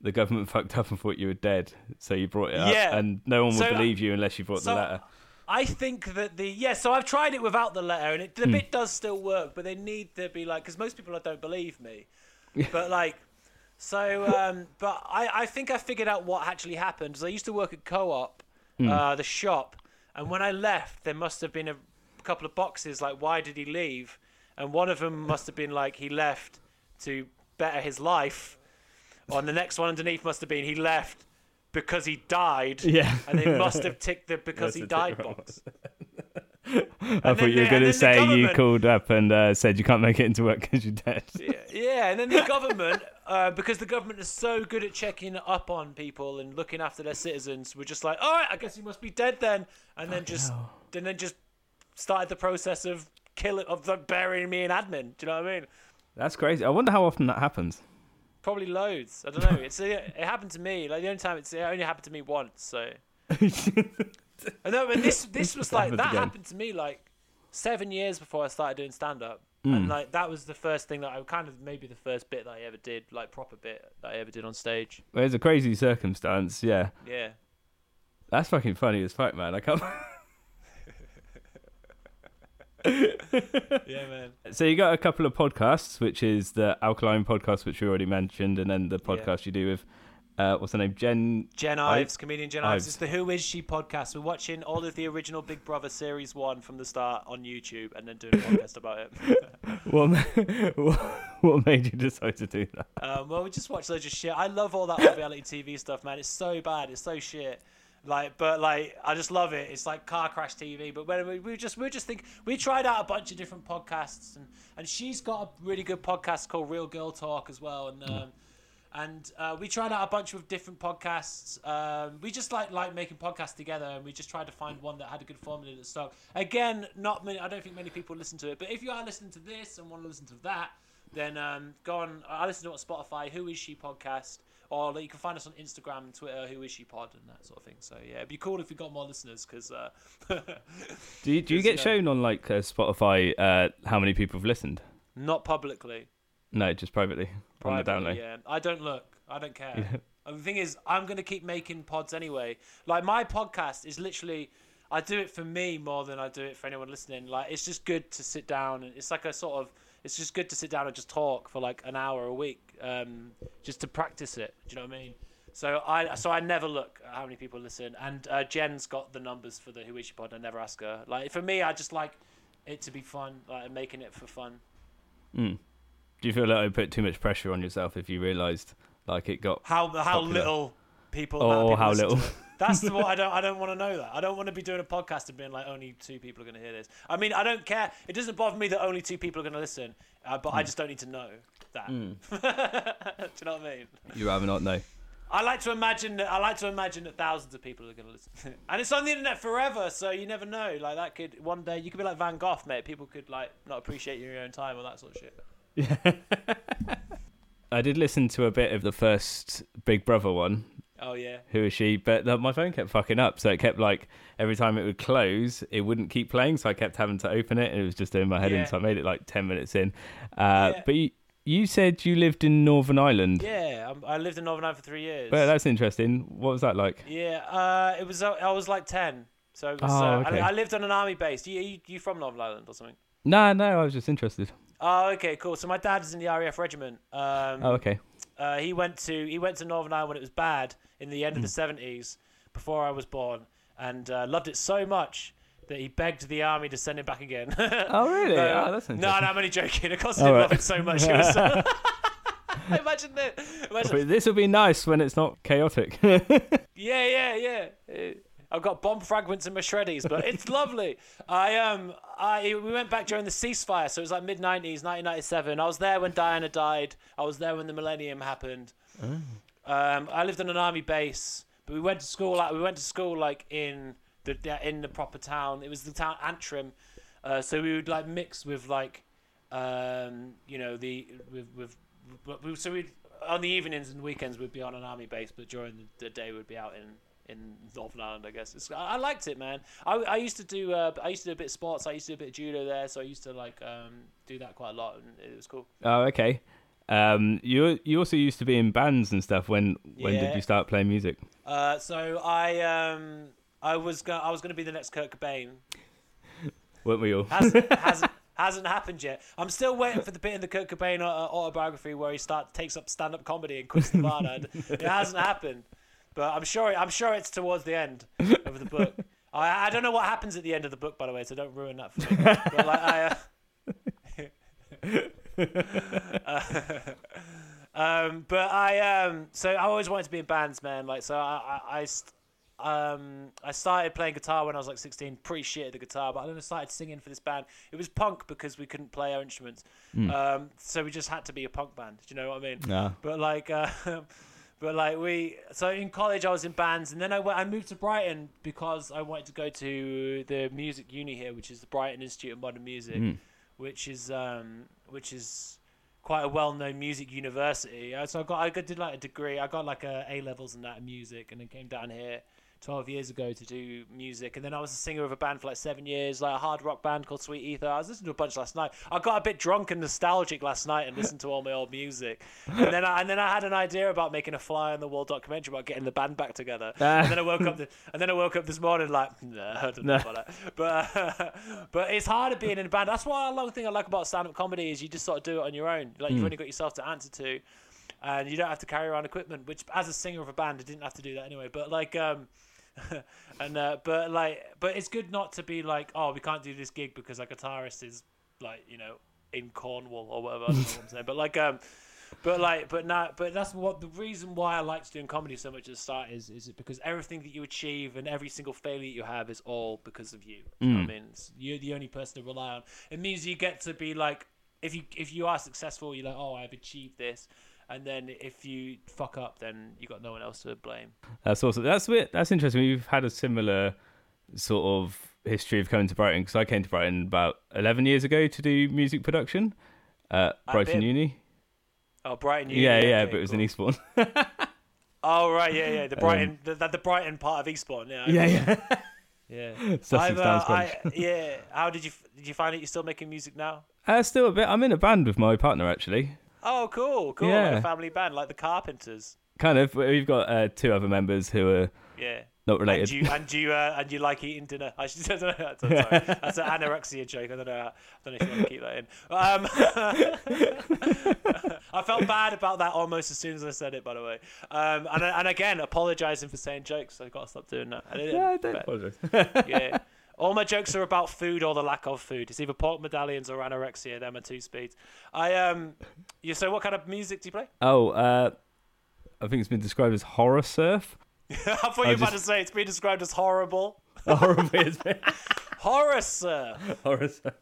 the government fucked up and thought you were dead, so you brought it up, yeah. and no one would so, believe you unless you brought so, the letter. I think that the yeah, so I've tried it without the letter, and it, the mm. bit does still work, but they need to be like, because most people don't believe me, but like, so um, but I, I think I figured out what actually happened. So I used to work at Co-op, mm. uh, the shop, and when I left, there must have been a couple of boxes like, why did he leave? And one of them must have been like, he left to better his life, or the next one underneath must have been he left because he died, yeah, and they must have ticked the because he died box. I thought you were going to say you called up and uh, said you can't make it into work because you're dead. Yeah, yeah, and then the government, uh, because the government is so good at checking up on people and looking after their citizens, were just like, all right, I guess he must be dead then, and then just and then just started the process of killing of like, burying me in admin. Do you know what I mean? That's crazy. I wonder how often that happens. Probably loads. I don't know. It's it happened to me. Like the only time it's it only happened to me once. So. I know, and this this was like that happened to me like seven years before I started doing stand up, mm. and like that was the first thing that I kind of maybe the first bit that I ever did, like proper bit that I ever did on stage. Well, it was a crazy circumstance. Yeah. Yeah. That's fucking funny as fuck, man. I can't. Yeah, man. So you got a couple of podcasts, which is the Alkaline podcast, which we already mentioned, and then the podcast yeah. you do with uh what's her name, Jen Jen Ives, I- comedian Jen Ives. Ives. It's the Who Is She podcast. We're watching all of the original Big Brother series one from the start on YouTube, and then doing a podcast about it. what, what made you decide to do that? Um, well, we just watched loads of shit. I love all that reality T V stuff, man. It's so bad. It's so shit. Like, but like, I just love it. It's like car crash T V. But when we, we just, we just think we tried out a bunch of different podcasts, and, and she's got a really good podcast called Real Girl Talk as well. And um, and uh, we tried out a bunch of different podcasts. Um, we just like like making podcasts together, and we just tried to find one that had a good formula that stuck. Again, not many. I don't think many people listen to it. But if you are listening to this and want to listen to that, then um, go on. I listen to it on Spotify. Who Is She podcast. Or you can find us on Instagram and Twitter, Who Is She Pod, and that sort of thing. So, yeah, it'd be cool if we got more listeners, because... Uh, do you, do you get you know, shown on, like, uh, Spotify uh, how many people have listened? Not publicly. No, just privately. Privately, on the download. Yeah. I don't look. I don't care. Yeah. And the thing is, I'm going to keep making pods anyway. Like, my podcast is literally... I do it for me more than I do it for anyone listening. Like, it's just good to sit down, and it's like a sort of... it's just good to sit down and just talk for like an hour a week, um, just to practice it. Do you know what I mean? So I so I never look at how many people listen. And uh, Jen's got the numbers for the Who Is She pod. I never ask her. Like, for me, I just like it to be fun, like making it for fun. Mm. Do you feel like I put too much pressure on yourself if you realised like it got how how popular? Little people? Oh, people how little. That's the what I don't I don't want to know that. I don't want to be doing a podcast and being like only two people are going to hear this. I mean, I don't care. It doesn't bother me that only two people are going to listen, uh, but mm. I just don't need to know that. Mm. Do you know what I mean? You rather not know. I like to imagine that I like to imagine that thousands of people are going to listen, and it's on the internet forever, so you never know. Like, that could one day you could be like Van Gogh, mate. People could like not appreciate you in your own time or that sort of shit. Yeah. I did listen to a bit of the first Big Brother one. Oh yeah. Who Is She? But the, my phone kept fucking up, so it kept like every time it would close, it wouldn't keep playing, so I kept having to open it, and it was just doing my head yeah. in. So I made it like ten minutes in. Uh, yeah. But you. You said you lived in Northern Ireland. Yeah, I lived in Northern Ireland for three years. Well, that's interesting. What was that like? Yeah, uh, it was. Uh, I was like ten, so it was, oh, uh, okay. I, I lived on an army base. You, you, you from Northern Ireland or something? No, no, I was just interested. Oh, okay, cool. So my dad is in the R A F regiment. Um, oh, okay. Uh, he went to he went to Northern Ireland when it was bad in the end mm. of the seventies, before I was born, and uh, loved it so much that he begged the army to send him back again. Oh, really? No, oh, that's no, no, I'm only joking. It cost him right. it so much. It was so... Imagine that. Imagine... This will be nice when it's not chaotic. yeah, yeah, yeah. I've got bomb fragments in my shreddies, but it's lovely. I um, I we went back during the ceasefire, so it was like mid nineties, nineteen ninety-seven. I was there when Diana died. I was there when the millennium happened. Oh. Um, I lived on an army base, but we went to school. Like, we went to school like in. The, in the proper town. It was the town Antrim, uh, so we would like mix with like um, you know the with, with, with so we on the evenings and weekends we'd be on an army base, but during the day we'd be out in in Northern Ireland. I guess it's, I, I liked it, man. I, I used to do uh, I used to do a bit of sports. I used to do a bit of judo there, so I used to like um, do that quite a lot, and it was cool. Oh, okay. Um, you you also used to be in bands and stuff. When when yeah. did you start playing music? Uh, so I. Um, I was going I was going to be the next Kurt Cobain. Weren't we all? hasn't, hasn't, hasn't happened yet. I'm still waiting for the bit in the Kurt Cobain autobiography where he starts takes up stand up comedy and quits the bar. It hasn't happened, but I'm sure I'm sure it's towards the end of the book. I I don't know what happens at the end of the book, by the way, so don't ruin that for me. But like I. Uh, uh, um, but I um so I always wanted to be in bands, man. Like so I I. I st- Um, I started playing guitar when I was like sixteen, pretty shit at the guitar, but I then started singing for this band. It was punk because we couldn't play our instruments. Mm. Um, so we just had to be a punk band. Do you know what I mean? Yeah. But like, uh, but like we, so in college I was in bands, and then I went, I moved to Brighton because I wanted to go to the music uni here, which is the Brighton Institute of Modern Music, mm. which is, um, which is quite a well-known music university. So I got, I did like a degree. I got like a A levels and that in music, and then came down here twelve years ago to do music, and then I was a singer of a band for like seven years, like a hard rock band called Sweet Ether. I was listening to a bunch last night. I got a bit drunk and nostalgic last night and listened to all my old music, and then I, and then I had an idea about making a fly on the wall documentary about getting the band back together, uh, and then I woke up the, and then I woke up this morning like nah, I don't know nah. about that, but uh, but it's harder being in a band. That's why one thing I like about stand up comedy is you just sort of do it on your own. Like mm. you've only got yourself to answer to, and you don't have to carry around equipment, which as a singer of a band I didn't have to do that anyway, but like um and uh, but like but it's good not to be like, oh, we can't do this gig because our guitarist is like, you know, in Cornwall or whatever. I don't know what I'm saying, but like um but like but now but that's what the reason why I liked doing comedy so much at the start is is it because everything that you achieve and every single failure you have is all because of you. mm. You know what I mean, it's, you're the only person to rely on. It means you get to be like, if you if you are successful, you're like, oh, I've achieved this. And then if you fuck up, then you got no one else to blame. That's awesome. That's weird. That's interesting. We've had a similar sort of history of coming to Brighton, because I came to Brighton about eleven years ago to do music production at Brighton Uni. Oh, Brighton Uni. Yeah, yeah, yeah, okay, but it was cool. In Eastbourne. Oh, right, yeah, yeah. The Brighton, um, the, the Brighton part of Eastbourne. Yeah, yeah, yeah. Yeah. I've, uh, I, yeah. How did you did you find it? You're still making music now? Uh, still a bit. I'm in a band with my partner, actually. Oh, cool, cool. Yeah. Like a family band, like the Carpenters. Kind of. We've got uh, two other members who are yeah. Not related. And you and you, uh, and you like eating dinner. I should. I don't know. That's, that's an anorexia joke. I don't know. How, I don't know if you want to keep that in. Um, I felt bad about that almost as soon as I said it. By the way, um, and and again, apologising for saying jokes. I've got to stop doing that. I didn't, yeah, I don't apologise. Yeah. All my jokes are about food or the lack of food. It's either pork medallions or anorexia. They're my two speeds. I um, you so what kind of music do you play? Oh, uh, I think it's been described as horror surf. I thought I you were just... about to say it's been described as horrible. Horrible, isn't it? Horror surf. Horror surf.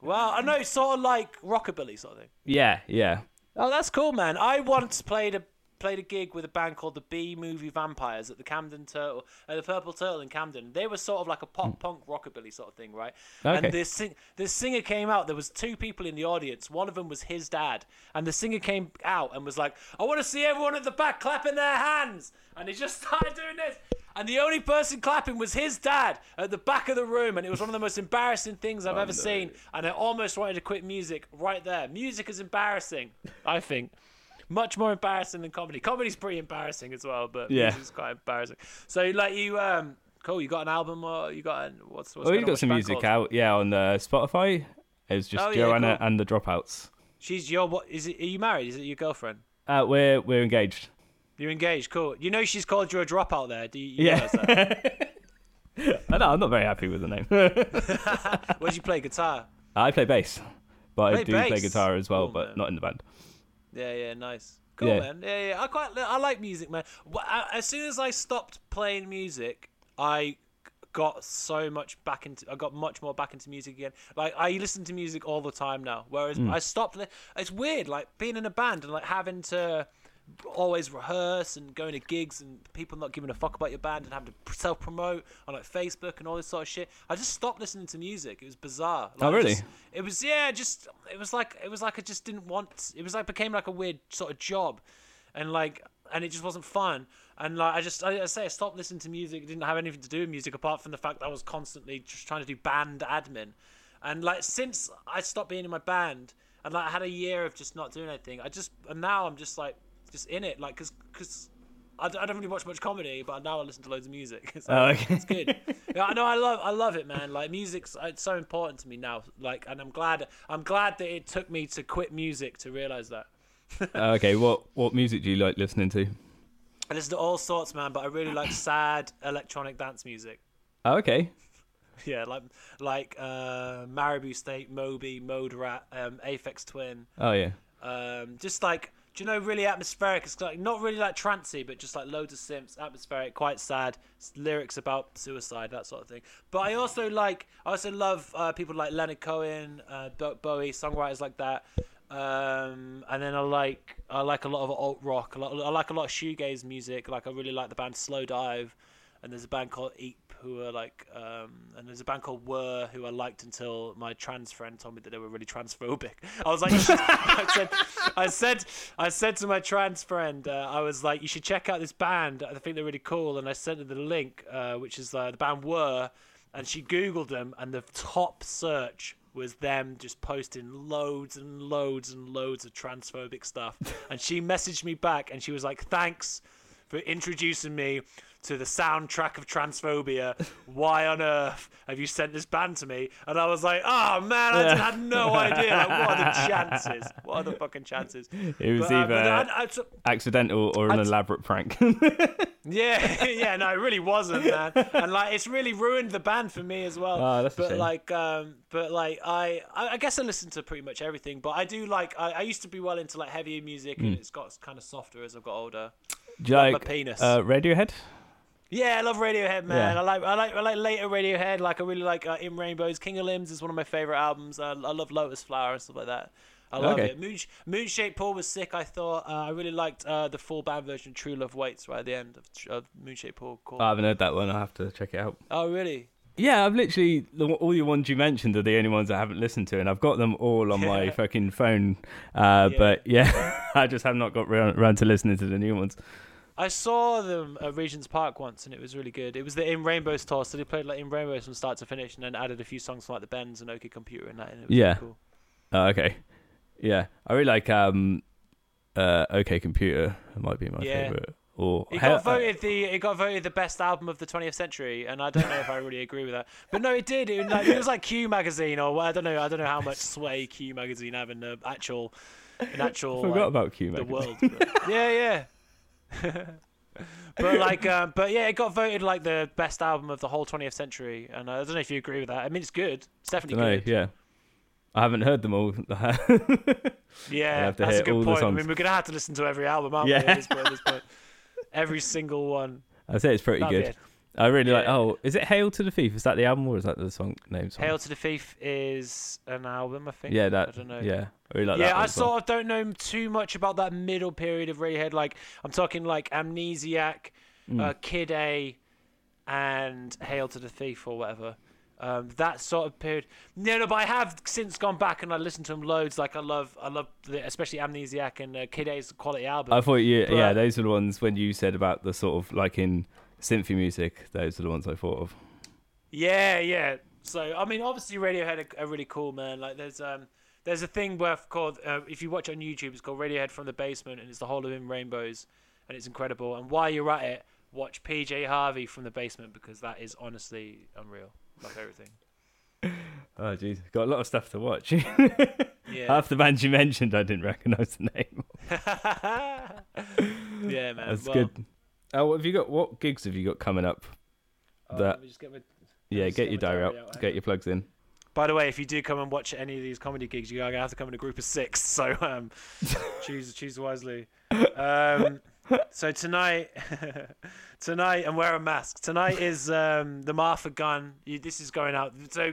Well, I know, sort of like rockabilly sort of thing. Yeah, yeah. Oh, that's cool, man. I once played a. played a gig with a band called the B-Movie Vampires at the Camden Turtle, uh, the Purple Turtle in Camden. They were sort of like a pop-punk rockabilly sort of thing, right? Okay. And this, sing- this singer came out. There was two people in the audience. One of them was his dad. And the singer came out and was like, I want to see everyone at the back clapping their hands. And he just started doing this. And the only person clapping was his dad at the back of the room. And it was one of the most embarrassing things I've oh, ever no. seen. And I almost wanted to quit music right there. Music is embarrassing, I think. Much more embarrassing than comedy. Comedy's pretty embarrassing as well, but yeah, music's quite embarrassing. So, like, you, um, cool. You got an album, or you got an, what's what's? Oh, you got some music out, yeah, on uh, Spotify. It was just oh, Joanna yeah, cool. and the Dropouts. She's your what? Is it? Are you married? Is it your girlfriend? Uh, we're we're engaged. You're engaged. Cool. You know she's called you a dropout there. Do you, you yeah. realize that? I know. I'm not very happy with the name. Where do you play guitar? I play bass, but play I do bass. play guitar as well, cool, but man. not in the band. Yeah, yeah, nice. Cool, yeah. man. Yeah, yeah. I quite, I like music, man. As soon as I stopped playing music, I got so much back into, I got much more back into music again. Like, I listen to music all the time now, whereas mm. I stopped. It's weird, like, being in a band and, like, having to always rehearse and going to gigs and people not giving a fuck about your band and having to self-promote on, like, Facebook and all this sort of shit. I just stopped listening to music. It was bizarre. Like, oh, really? It was, it was yeah, just it was like it was like I just didn't want. It was like became like a weird sort of job, and like and it just wasn't fun. And like I just I, I say I stopped listening to music. It didn't have anything to do with music apart from the fact that I was constantly just trying to do band admin. And like since I stopped being in my band and like I had a year of just not doing anything, I just and now I'm just like. just in it like cause, cause I, I don't really watch much comedy, but now I listen to loads of music. So oh, okay. It's good. Yeah, I know. I love I love it, man. Like, music's it's so important to me now, like, and I'm glad I'm glad that it took me to quit music to realise that. Okay, what what music do you like listening to? I listen to all sorts, man, but I really like sad electronic dance music. Oh, okay. Yeah, like like uh, Marabou State, Moby, Mode Rat, um, Aphex Twin. Oh yeah. Um, just like Do you know, really atmospheric. It's like not really like trancey, but just like loads of synths, atmospheric, quite sad. Lyrics about suicide, that sort of thing. But I also like, I also love uh, people like Leonard Cohen, uh, Bowie, songwriters like that. Um, and then I like, I like a lot of alt rock. A lot, I like a lot of shoegaze music. Like, I really like the band Slow Dive, and there's a band called Eat who are like, um, and there's a band called Were who I liked until my trans friend told me that they were really transphobic. I was like, I said, I said, I said to my trans friend, uh, I was like, you should check out this band. I think they're really cool. And I sent her the link, uh, which is uh, the band Were, and she Googled them, and the top search was them just posting loads and loads and loads of transphobic stuff. And she messaged me back, and she was like, thanks for introducing me to the soundtrack of transphobia. Why on earth have you sent this band to me? And I was like, oh man, I yeah. had no idea. Like, what are the chances? What are the fucking chances? It was but, either uh, I, I, I, accidental or an I, elaborate prank. yeah, yeah, no, it really wasn't, man. And like, it's really ruined the band for me as well. Oh, that's but a shame. like, um, but like, I, I, I guess I listen to pretty much everything. But I do like, I, I used to be well into like heavier music, mm. and it's got kind of softer as I've got older. Do you like my penis? Uh, Radiohead? Yeah, I love Radiohead, man. Yeah. I like, I like, I like later Radiohead. Like, I really like uh, In Rainbows. King of Limbs is one of my favorite albums. I, I love Lotus Flower and stuff like that. I love okay. it. Moon, Moonshaped Pool was sick. I thought uh, I really liked uh, the full band version, True Love Waits, right at the end of uh, Moonshaped Pool. Cool. I haven't heard that one. I have to check it out. Oh, really? Yeah, I've literally the, all the ones you mentioned are the only ones I haven't listened to, and I've got them all on yeah. my fucking phone. Uh, yeah. But yeah, I just have not got around to listening to the new ones. I saw them at Regent's Park once, and it was really good. It was the In Rainbows tour, so they played like In Rainbows from start to finish, and then added a few songs from like The Bends and OK Computer and that, and it was yeah. really cool. Uh, okay. Yeah. I really like um, uh, OK Computer. It might be my yeah. favourite Or it how, got voted the it got voted the best album of the twentieth century, and I don't know if I really agree with that. But no, it did. It, like, it was like Q magazine, or I don't know. I don't know how much sway Q magazine have in the actual, in actual. I forgot like, about Q magazine. The world. But, yeah, yeah. But like, um, but yeah, it got voted like the best album of the whole twentieth century, and I don't know if you agree with that. I mean, it's good. It's definitely I good. Know, yeah. I haven't heard them all. Yeah, that's a good point. I mean, we're gonna have to listen to every album, aren't yeah. we? At this point, at this point. Every single one. I'd say it's pretty That'd good. I really yeah. like. Oh, is it Hail to the Thief? Is that the album or is that the song name? Song? Hail to the Thief is an album, I think. Yeah, that. I don't know. Yeah, I really like yeah, that. Yeah, I sort well. of don't know too much about that middle period of Radiohead. Like, I'm talking like Amnesiac, mm. uh, Kid A, and Hail to the Thief or whatever. Um, that sort of period. No, no, but I have since gone back and I listened to them loads. Like I love, I love, the, especially Amnesiac and uh, Kid A's quality album. I thought you, but, yeah, those are the ones when you said about the sort of like in synthy music. Those are the ones I thought of. Yeah, yeah. So I mean, obviously Radiohead are, are really cool, man. Like there's um, there's a thing worth called uh, if you watch on YouTube, it's called Radiohead from the Basement, and it's the whole of In Rainbows, and it's incredible. And while you're at it, watch P J Harvey from the Basement because that is honestly unreal. Like everything. Oh, jeez. Got a lot of stuff to watch. Yeah. Half the bands you mentioned, I didn't recognise the name. Yeah, man. That's well, good. Oh, what have you got? What gigs have you got coming up? Oh, that... Let me just get my... Yeah, get, get your diary out. out. Get your plugs in. By the way, if you do come and watch any of these comedy gigs, you are going to have to come in a group of six. So um, choose choose wisely. Um... So tonight, tonight, and wear a mask. Tonight is um, the Martha Gunn. You, this is going out. So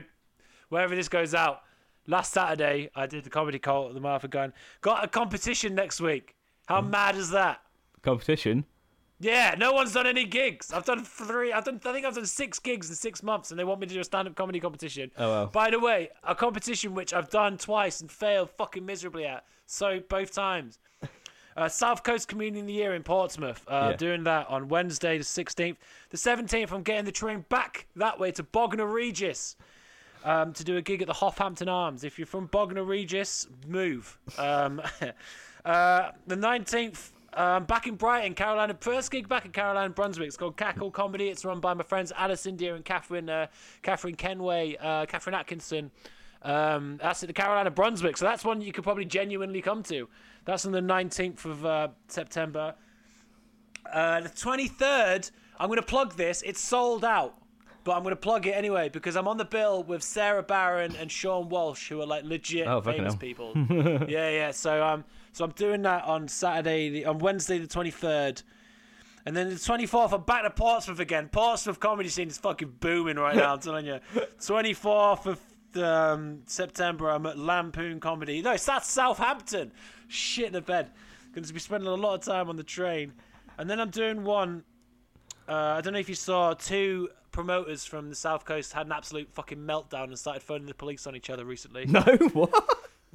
wherever this goes out, last Saturday I did the Comedy Cult at the Martha Gunn. Got a competition next week. How mm. mad is that? Competition? Yeah, no one's done any gigs. I've done three. I've done. I think I've done six gigs in six months, and they want me to do a stand-up comedy competition. Oh wow! By the way, a competition which I've done twice and failed fucking miserably at. So both times. Uh, South Coast Comedian of the Year in Portsmouth. Uh, yeah. Doing that on Wednesday the sixteenth. The seventeenth, I'm getting the train back that way to Bognor Regis um, to do a gig at the Hophampton Arms. If you're from Bognor Regis, move. Um, uh, the nineteenth, um, back in Brighton, Carolina. First gig back in Carolina, Brunswick. It's called Cackle Comedy. It's run by my friends Alice India and Catherine, uh, Catherine Kenway, uh, Catherine Atkinson. Um, that's at the Carolina Brunswick, so that's one you could probably genuinely come to. That's on the nineteenth of uh, September. Uh, the twenty-third, I'm going to plug this. It's sold out, but I'm going to plug it anyway because I'm on the bill with Sarah Barron and Sean Walsh, who are like legit oh, famous people. yeah, yeah. So um, so I'm doing that on Saturday, the, on Wednesday the twenty-third. And then the twenty-fourth, I'm back to Portsmouth again. Portsmouth comedy scene is fucking booming right now, I'm telling you. twenty-fourth of Um, September, I'm at Lampoon Comedy. No, it's that's Southampton. Shit in the bed. Going to be spending a lot of time on the train. And then I'm doing one. Uh, I don't know if you saw, two promoters from the South Coast had an absolute fucking meltdown and started phoning the police on each other recently. No, what?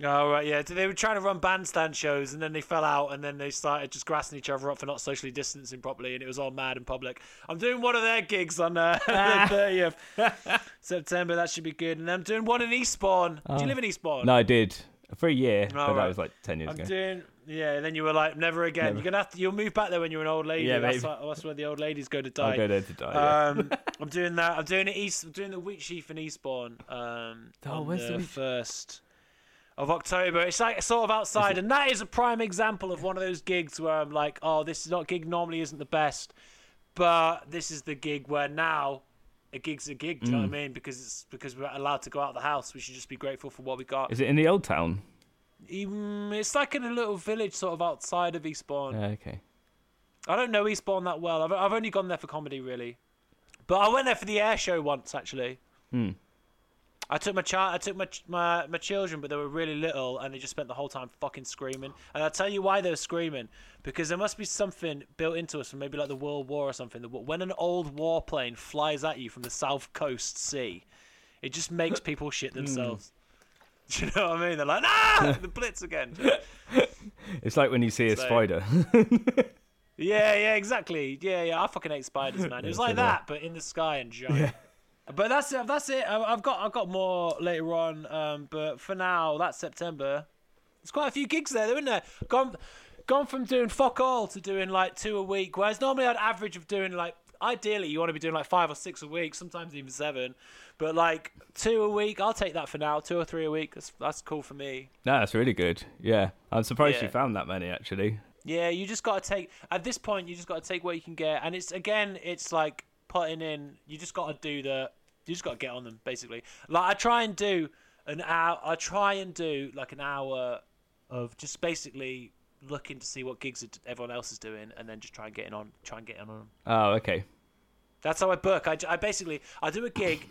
Oh, right, yeah. They were trying to run bandstand shows and then they fell out and then they started just grassing each other up for not socially distancing properly and it was all mad and public. I'm doing one of their gigs on uh, the thirtieth September. That should be good. And I'm doing one in Eastbourne. Oh. Do you live in Eastbourne? No, I did. For a year, oh, but right. that was like ten years I'm ago. Doing... Yeah, and then you were like, never again. Never. You're gonna have to, you'll move back there when you're an old lady. Yeah, that's, like, that's where the old ladies go to die. I'll go there to die. Um, yeah. I'm doing that. I'm doing it East. I'm doing the Wheat Sheaf in Eastbourne. Um, oh, where's the, the first? Of October. It's like sort of outside, and that is a prime example of one of those gigs where I'm like, oh, this is not gig normally isn't the best, but this is the gig where now a gig's a gig. Do you mm. know what I mean? Because it's because we're allowed to go out of the house. We should just be grateful for what we got. Is it in the old town? Um, it's like in a little village sort of outside of Eastbourne. Uh, okay. I don't know Eastbourne that well. I've I've only gone there for comedy really, but I went there for the air show once actually. Hmm. I took my child, I took my, my my children, but they were really little, and they just spent the whole time fucking screaming. And I'll tell you why they were screaming, because there must be something built into us from maybe like the World War or something. That when an old warplane flies at you from the South Coast Sea, it just makes people shit themselves. Mm. Do you know what I mean? They're like, ah, the Blitz again. It's like when you see a so, spider. yeah, yeah, exactly. Yeah, yeah. I fucking hate spiders, man. It was like that, but in the sky and giant. Yeah. But that's it. That's it. I've got I've got more later on. Um, but for now, that's September. There's quite a few gigs there, isn't there? Gone, gone from doing fuck all to doing like two a week, whereas normally I'd average of doing like, ideally you want to be doing like five or six a week, sometimes even seven, but like two a week, I'll take that for now. Two or three a week, that's that's cool for me. No, that's really good. Yeah, I'm surprised yeah. you found that many actually. Yeah, you just got to take, at this point you just got to take what you can get, and it's again, it's like putting in, you just got to do the, you just got to get on them basically. Like I try and do an hour, I try and do like an hour of just basically looking to see what gigs everyone else is doing, and then just try and get in on, try and get in on them. Oh, okay. That's how I book. I, I basically, I do a gig.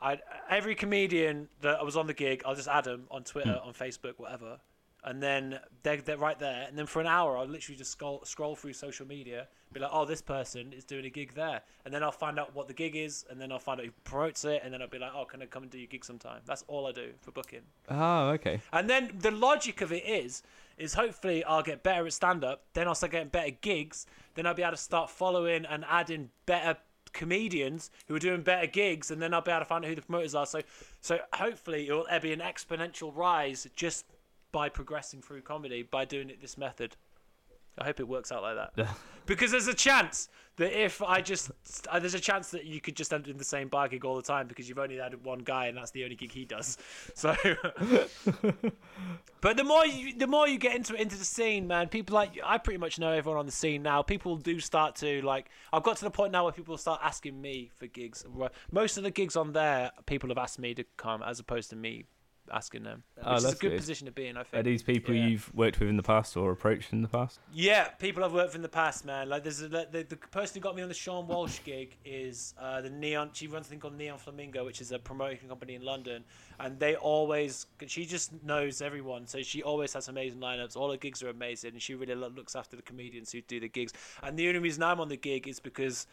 I every comedian that was on the gig, I'll just add them on Twitter, mm. on Facebook, whatever, and then they're, they're right there. And then for an hour, I'll literally just scroll, scroll through social media, be like, oh, this person is doing a gig there, and then I'll find out what the gig is, and then I'll find out who promotes it, and then I'll be like, oh, can I come and do your gig sometime? That's all I do for booking. Oh, okay. And then the logic of it is, is hopefully I'll get better at stand-up, then I'll start getting better gigs, then I'll be able to start following and adding better comedians who are doing better gigs, and then I'll be able to find out who the promoters are. So so hopefully it'll be an exponential rise just by progressing through comedy, by doing it this method. I hope it works out like that. Because there's a chance that if I just... Uh, there's a chance that you could just end up in the same bar gig all the time because you've only had one guy and that's the only gig he does. So... But the more you the more you get into into the scene, man, people like... I pretty much know everyone on the scene now. People do start to, like... I've got to the point now where people start asking me for gigs. Most of the gigs on there, people have asked me to come as opposed to me asking them, which oh, is a good, good position to be in, I think. Are these people yeah. you've worked with in the past or approached in the past? Yeah, people I've worked with in the past, man. Like there's a, the, the person who got me on the Sean Walsh gig is uh, the Neon. She runs a thing called Neon Flamingo, which is a promotion company in London, and they always. She just knows everyone, so she always has amazing lineups. All her gigs are amazing, and she really looks after the comedians who do the gigs. And the only reason I'm on the gig is because.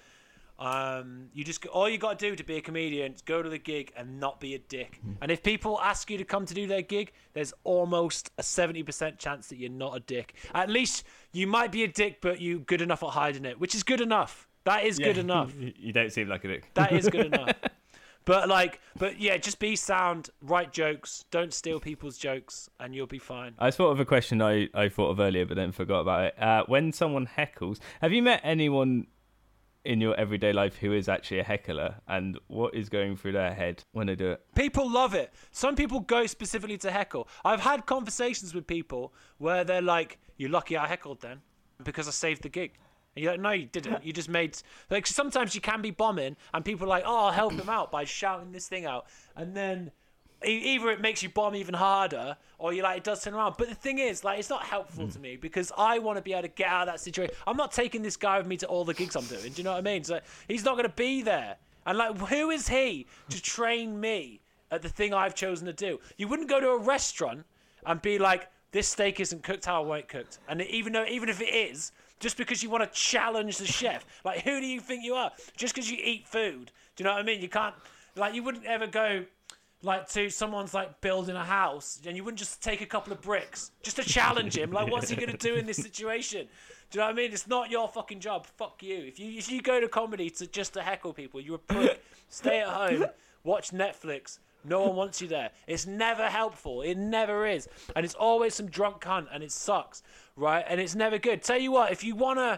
Um, you just all you got to do to be a comedian is go to the gig and not be a dick. And if people ask you to come to do their gig, there's almost a seventy percent chance that you're not a dick. At least you might be a dick, but you're good enough at hiding it, which is good enough. That is yeah, good enough. You don't seem like a dick. That is good enough. But like, but yeah, just be sound, write jokes, don't steal people's jokes, and you'll be fine. I thought of a question I, I thought of earlier, but then forgot about it. Uh, when someone heckles, have you met anyone in your everyday life who is actually a heckler, and what is going through their head when they do it? People love it. Some people go specifically to heckle. I've had conversations with people where they're like, you're lucky I heckled then because I saved the gig. And you're like, no, you didn't. You just made... Like, sometimes you can be bombing and people are like, oh, I'll help him out by shouting this thing out. And then... either it makes you bomb even harder or you're like, it does turn around. But the thing is, like, it's not helpful mm. to me because I want to be able to get out of that situation. I'm not taking this guy with me to all the gigs I'm doing. Do you know what I mean? So he's not going to be there. And like, who is he to train me at the thing I've chosen to do? You wouldn't go to a restaurant and be like, this steak isn't cooked how I want it cooked. And even though, even if it is, just because you want to challenge the chef, like, who do you think you are? Just because you eat food. Do you know what I mean? You can't, like, you wouldn't ever go... like to someone's like building a house and you wouldn't just take a couple of bricks just to challenge him. Like, what's he going to do in this situation? Do you know what I mean? It's not your fucking job. Fuck you. If you, if you go to comedy to just to heckle people, you're a prick. Stay at home, watch Netflix. No one wants you there. It's never helpful. It never is. And it's always some drunk cunt and it sucks. Right. And it's never good. Tell you what, if you want to,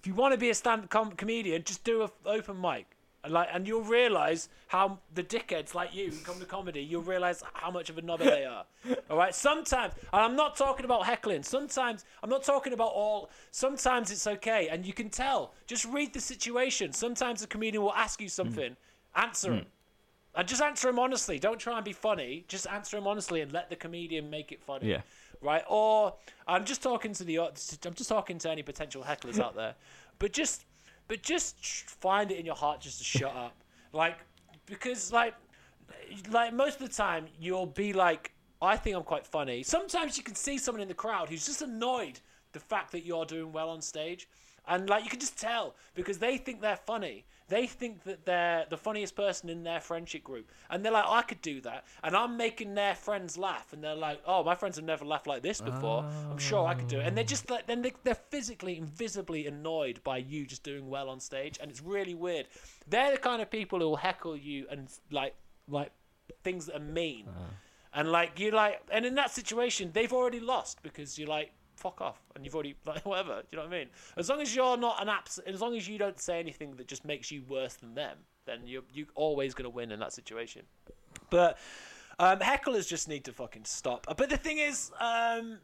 if you want to be a stand-up com- comedian, just do an open mic. And like, and you'll realise how the dickheads like you who come to comedy, you'll realise how much of a knobber they are. All right? Sometimes, and I'm not talking about heckling. Sometimes, I'm not talking about all. Sometimes it's okay, and you can tell. Just read the situation. Sometimes a comedian will ask you something. Mm. Answer mm. him. And just answer him honestly. Don't try and be funny. Just answer him honestly and let the comedian make it funny. Yeah. Right? Or, I'm just talking to the, I'm just talking to any potential hecklers out there. But just... But just find it in your heart just to shut up. Like, because, like, like most of the time, you'll be like, I think I'm quite funny. Sometimes you can see someone in the crowd who's just annoyed the fact that you're doing well on stage. And, like, you can just tell because they think they're funny. They think that they're the funniest person in their friendship group. And they're like, oh, I could do that. And I'm making their friends laugh. And they're like, oh, my friends have never laughed like this before. Oh. I'm sure I could do it. And they're just like, then they're physically, invisibly annoyed by you just doing well on stage. And it's really weird. They're the kind of people who will heckle you and like, like things that are mean. Oh. And like, you're like, and in that situation, they've already lost because you're like, fuck off, and you've already, like, whatever, do you know what I mean? As long as you're not an abs- as long as you don't say anything that just makes you worse than them, then you're, you're always going to win in that situation. But um, hecklers just need to fucking stop. But the thing is, um,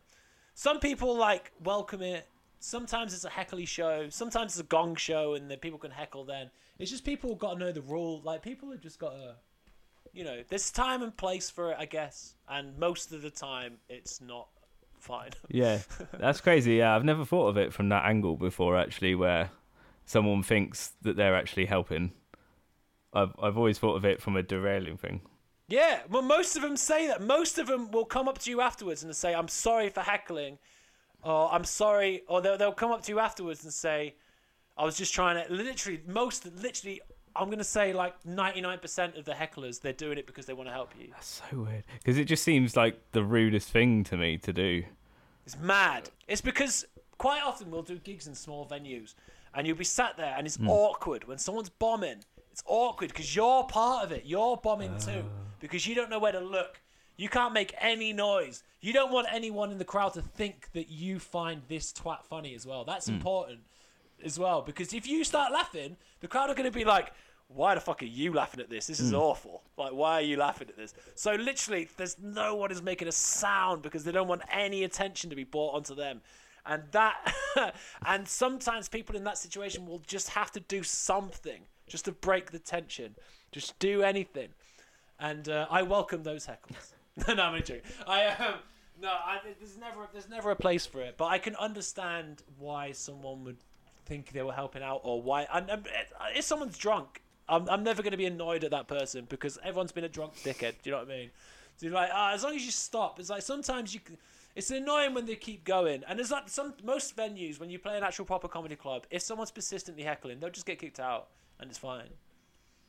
some people, like, welcome it. Sometimes it's a heckly show. Sometimes it's a gong show, and the people can heckle then. It's just people got to know the rule. Like, people have just got to, you know, there's time and place for it, I guess. And most of the time, it's not fine. Yeah, that's crazy. Yeah, I've never thought of it from that angle before, actually, where someone thinks that they're actually helping. I've I've always thought of it from a derailing thing. Yeah, well, most of them say that. Most of them will come up to you afterwards and say, I'm sorry for heckling, or I'm sorry, or they'll, they'll come up to you afterwards and say, I was just trying to, literally, most, literally, I'm going to say like ninety-nine percent of the hecklers, they're doing it because they want to help you. That's so weird. Because it just seems like the rudest thing to me to do. It's mad. It's because quite often we'll do gigs in small venues, and you'll be sat there, and it's mm. awkward when someone's bombing. It's awkward because you're part of it. You're bombing uh. too, because you don't know where to look. You can't make any noise. You don't want anyone in the crowd to think that you find this twat funny as well. That's mm. important as well, because if you start laughing, the crowd are going to be like, why the fuck are you laughing at this? This is mm. awful. Like, why are you laughing at this? So literally, there's no one is making a sound because they don't want any attention to be brought onto them. And that, and sometimes people in that situation will just have to do something just to break the tension. Just do anything. And uh, I welcome those heckles. No, I'm joking. I um, no, I, there's never there's never a place for it. But I can understand why someone would think they were helping out, or why. And, and if someone's drunk, I'm I'm never going to be annoyed at that person, because everyone's been a drunk dickhead. Do you know what I mean? So you're like, ah, oh, as long as you stop. It's like sometimes you. It's annoying when they keep going. And there's like some most venues when you play an actual proper comedy club. If someone's persistently heckling, they'll just get kicked out, and it's fine.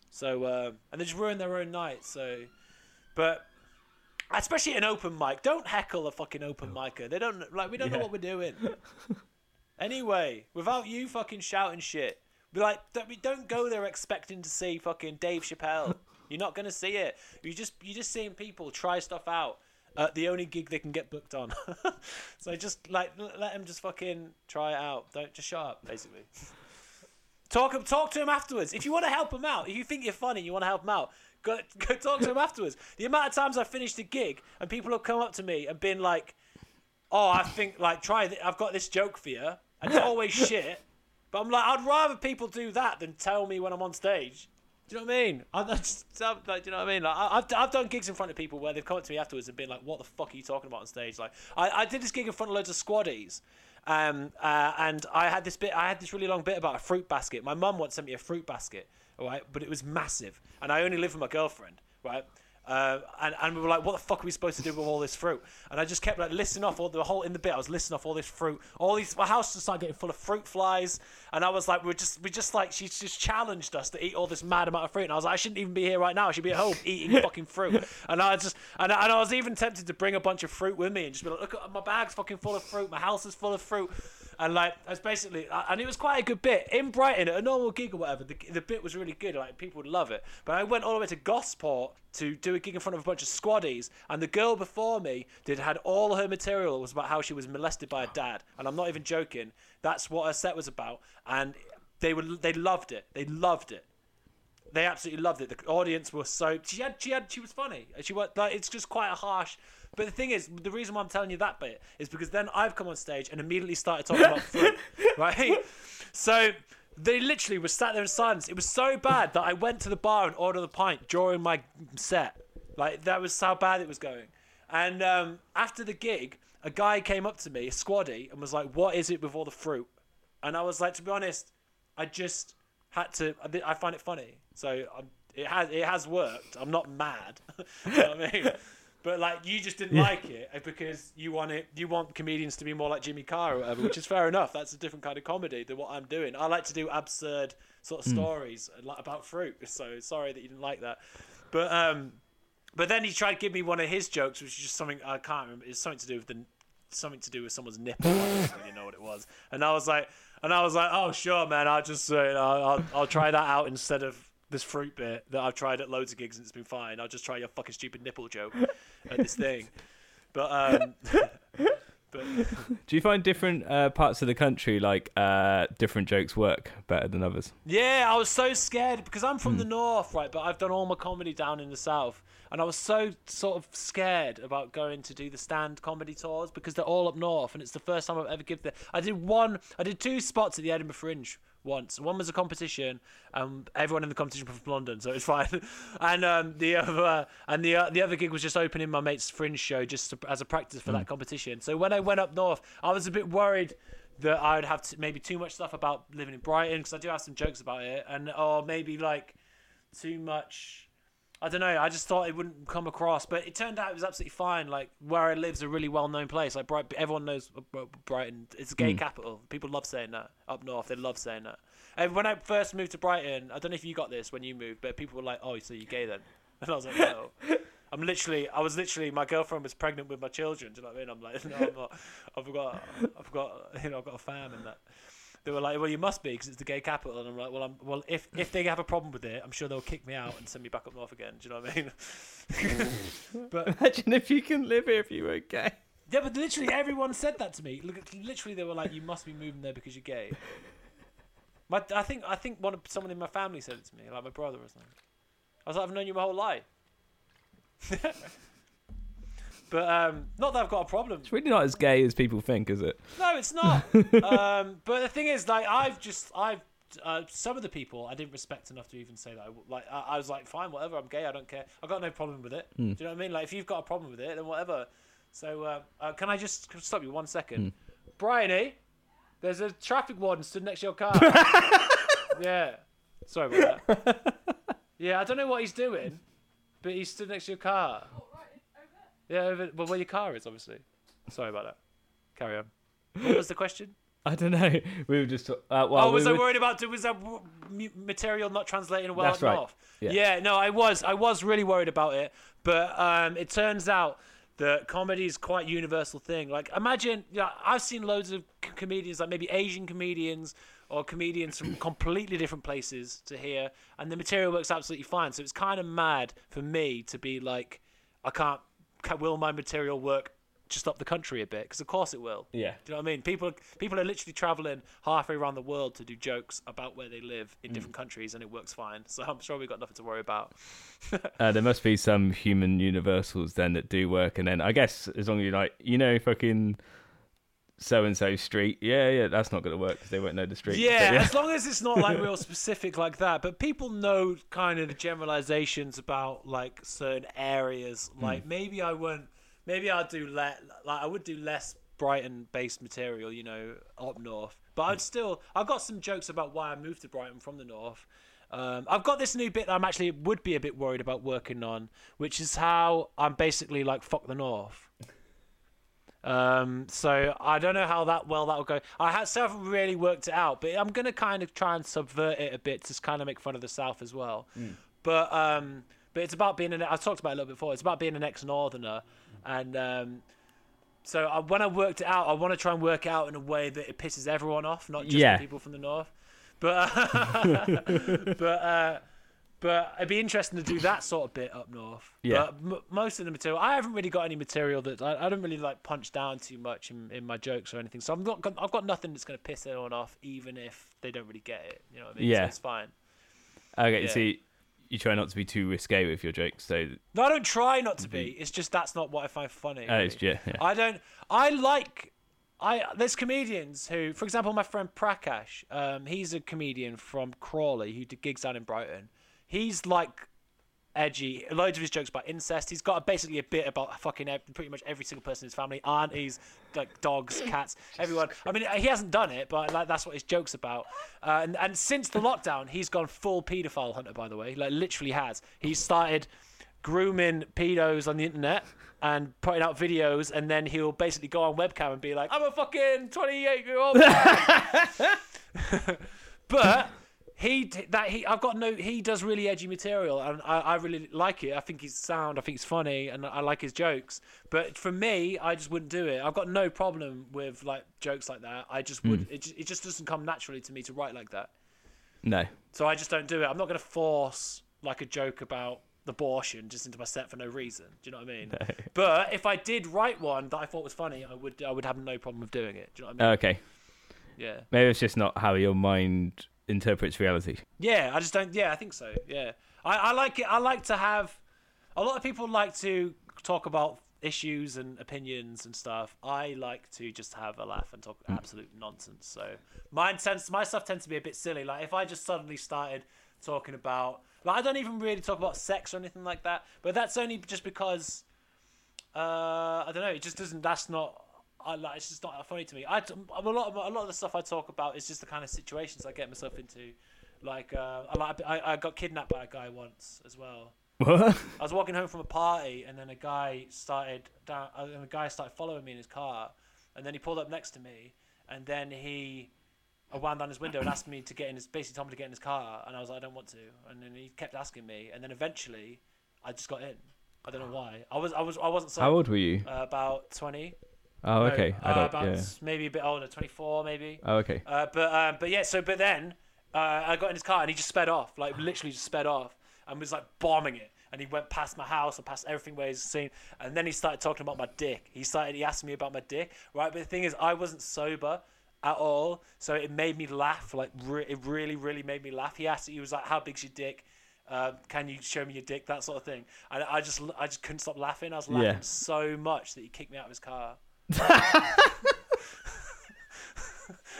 So um, and they just ruin their own night. So, but. Especially an open mic. Don't heckle a fucking open micer. They don't like. We don't yeah. know what we're doing. Anyway, without you fucking shouting shit, be like, don't, we don't go there expecting to see fucking Dave Chappelle. You're not gonna see it. You just you just seeing people try stuff out at the only gig they can get booked on. So just like let them just fucking try it out. Don't just shut up, basically. Talk talk to them afterwards. If you want to help them out, if you think you're funny, you want to help them out. Go, go talk to him afterwards. The amount of times I finished a gig and people have come up to me and been like, oh, I think, like, try th- I've got this joke for you. And it's always shit. But I'm like, I'd rather people do that than tell me when I'm on stage. Do you know what I mean? I'm just, I'm like, do you know what I mean? Like, I've, I've done gigs in front of people where they've come up to me afterwards and been like, what the fuck are you talking about on stage? Like, I, I did this gig in front of loads of squaddies. Um, uh, and I had this bit, I had this really long bit about a fruit basket. My mum once sent me a fruit basket. Right, but it was massive, and I only lived with my girlfriend, right? Uh, and and we were like, what the fuck are we supposed to do with all this fruit? And I just kept like listing off all the whole in the bit. I was listing off all this fruit, all these. My house just started getting full of fruit flies, and I was like, we we're just we just like she just challenged us to eat all this mad amount of fruit, and I was like, I shouldn't even be here right now. I should be at home eating fucking fruit. And I just and I, and I was even tempted to bring a bunch of fruit with me and just be like, look, my bag's fucking full of fruit. My house is full of fruit. And like, that's basically, and it was quite a good bit in Brighton at a normal gig or whatever. The, the bit was really good, like people would love it. But I went all the way to Gosport to do a gig in front of a bunch of squaddies, and the girl before me did had all her material was about how she was molested by her dad, and I'm not even joking. That's what her set was about, and they were they loved it. They loved it. They absolutely loved it. The audience were so she had she had she was funny. She was like it's just quite a harsh. But the thing is, the reason why I'm telling you that bit is because then I've come on stage and immediately started talking about fruit, right? So they literally were sat there in silence. It was so bad that I went to the bar and ordered a pint during my set. Like, that was how bad it was going. And um, after the gig, a guy came up to me, a squaddy, and was like, what is it with all the fruit? And I was like, to be honest, I just had to, I find it funny. So I'm, it has it has worked. I'm not mad. You know what I mean? But like you just didn't yeah. like it because you want it. You want comedians to be more like Jimmy Carr or whatever, which is fair enough. That's a different kind of comedy than what I'm doing. I like to do absurd sort of mm. stories about fruit. So sorry that you didn't like that. But um, but then he tried to give me one of his jokes, which is just something I can't remember. It's something to do with the something to do with someone's nipple. I don't really know what it was. And I was like, and I was like, oh sure, man. I'll just uh, I'll I'll try that out instead of this fruit bit that I've tried at loads of gigs and it's been fine. I'll just try your fucking stupid nipple joke at this thing. But um But do you find different uh, parts of the country, like uh, different jokes work better than others? Yeah, I was so scared because I'm from mm. the north, right? But I've done all my comedy down in the south. And I was so sort of scared about going to do the stand comedy tours because they're all up north. And it's the first time I've ever given them. I did one, I did two spots at the Edinburgh Fringe once. One was a competition, and everyone in the competition was from London, so it's fine. And um, the other, and the uh, the other gig was just opening my mate's Fringe show, just to, as a practice for mm. that competition. So when I went up north, I was a bit worried that I would have to, maybe too much stuff about living in Brighton, because I do have some jokes about it, and or maybe like too much. I don't know. I just thought it wouldn't come across, but it turned out it was absolutely fine. Like, where I live is a really well-known place. Like, Bright, everyone knows Brighton. It's a gay mm. capital. People love saying that up north. They love saying that. And when I first moved to Brighton, I don't know if you got this when you moved, but people were like, "Oh, so you're gay then?" And I was like, "No." I'm literally, I was literally, my girlfriend was pregnant with my children. Do you know what I mean? I'm like, "No, I'm not. I've got, I've got, you know, I've got a fam and that." They were like, "Well, you must be, because it's the gay capital." And I'm like, well, I'm, well, if if they have a problem with it, I'm sure they'll kick me out and send me back up north again. Do you know what I mean? But imagine if you can live here if you were gay. Yeah, but literally everyone said that to me. Literally, they were like, "You must be moving there because you're gay." My, I think I think one of, someone in my family said it to me, like my brother or something. I was like, "I've known you my whole life." But um, not that I've got a problem. It's really not as gay as people think, is it? No, it's not. um, but the thing is, like, I've just, I've, uh, some of the people I didn't respect enough to even say that. I, like, I, I was like, fine, whatever, I'm gay, I don't care. I've got no problem with it. Mm. Do you know what I mean? Like, if you've got a problem with it, then whatever. So, uh, uh, can I just stop you one second? Mm. Bryony, there's a traffic warden stood next to your car. Yeah. Sorry about that. Yeah, I don't know what he's doing, but he stood next to your car. Yeah, well, where your car is, obviously. Sorry about that. Carry on. What was the question? I don't know. We were just... Uh, well, oh, was we I were... worried about... Was that material not translating well enough? Right. Yeah. yeah, no, I was. I was really worried about it. But um, it turns out that comedy is quite a universal thing. Like, imagine... Yeah, you know, I've seen loads of comedians, like maybe Asian comedians or comedians from completely different places to here, and the material works absolutely fine. So it's kind of mad for me to be like, I can't... will my material work just up the country a bit? Because of course it will. Yeah. Do you know what I mean? People people are literally travelling halfway around the world to do jokes about where they live in mm. different countries, and it works fine. So I'm sure we've got nothing to worry about. uh, there must be some human universals then that do work. And then I guess as long as you're like, you know, fucking so-and-so street. Yeah, yeah, that's not going to work because they won't know the street. Yeah, so, yeah, as long as it's not like real specific like that. But people know kind of the generalizations about like certain areas. Like mm. maybe I won't, maybe I'll do less, like I would do less Brighton-based material, you know, up north. But I'd still, I've got some jokes about why I moved to Brighton from the north. Um, I've got this new bit that I'm actually would be a bit worried about working on, which is how I'm basically like, fuck the north. Um, so I don't know how that well that'll go. I had haven't really worked it out, but I'm going to kind of try and subvert it a bit to kind of make fun of the South as well. Mm. But, um, but it's about being an, I've talked about it a little bit before. It's about being an ex-Northerner. And, um, so I, when I worked it out, I want to try and work it out in a way that it pisses everyone off, not just yeah. the people from the North, but, but, uh, but it'd be interesting to do that sort of bit up north. Yeah. But m- most of the material, I haven't really got any material that I, I don't really like punch down too much in, in my jokes or anything. So I'm not, I've got nothing that's going to piss anyone off, even if they don't really get it. You know what I mean? Yeah. So it's fine. Okay, yeah. So you, you try not to be too risque with your jokes. So no, I don't try not to be. It's just that's not what I find funny. Oh, really. yeah, yeah. I don't. I like. I there's comedians who, for example, my friend Prakash. Um, he's a comedian from Crawley who did gigs down in Brighton. He's like edgy. Loads of his jokes about incest. He's got basically a bit about fucking pretty much every single person in his family, aunties, like dogs, cats, everyone. I mean, he hasn't done it, but like that's what his joke's about. Uh, and and since the lockdown, he's gone full paedophile hunter. By the way, like literally has. He started grooming pedos on the internet and putting out videos, and then he'll basically go on webcam and be like, "I'm a fucking twenty-eight year old man." But. He that he I've got no he does really edgy material, and I, I really like it. I think he's sound, I think he's funny, and I like his jokes. But for me, I just wouldn't do it. I've got no problem with like jokes like that. I just would mm. it it just doesn't come naturally to me to write like that. No. So I just don't do it. I'm not going to force like a joke about abortion just into my set for no reason. Do you know what I mean? No. But if I did write one that I thought was funny, I would I would have no problem with doing it. Do you know what I mean? Okay. Yeah. Maybe it's just not how your mind interprets reality. Yeah, I just don't. Yeah, I think so. Yeah, I, I like it. I like to have. A lot of people like to talk about issues and opinions and stuff. I like to just have a laugh and talk absolute nonsense. So mine tends, my stuff tends to be a bit silly. Like if I just suddenly started talking about, like I don't even really talk about sex or anything like that. But that's only just because uh, I don't know. It just doesn't. That's not. I like. It's just not funny to me. I a lot of a lot of the stuff I talk about is just the kind of situations I get myself into. Like uh, I, I I got kidnapped by a guy once as well. What? I was walking home from a party, and then a guy started down, and a guy started following me in his car, and then he pulled up next to me, and then he wound down his window and asked me to get in his, basically told me to get in his car, and I was like, I don't want to, and then he kept asking me, and then eventually, I just got in. I don't know why. I was, I was, I wasn't. So, how old were you? Uh, about twenty. Oh, okay. No, I don't, uh, about yeah. maybe a bit older, twenty-four, maybe. Oh, okay. Uh, but um, but yeah. So, but then uh, I got in his car, and he just sped off, like literally just sped off. And was like bombing it, and he went past my house and past everything where he's seen, and then he started talking about my dick. He started, he asked me about my dick, right? But the thing is, I wasn't sober at all, so it made me laugh. Like re- it really, really made me laugh. He asked, he was like, "How big's your dick? Uh, can you show me your dick?" That sort of thing. And I just, I just couldn't stop laughing. I was laughing yeah. so much that he kicked me out of his car.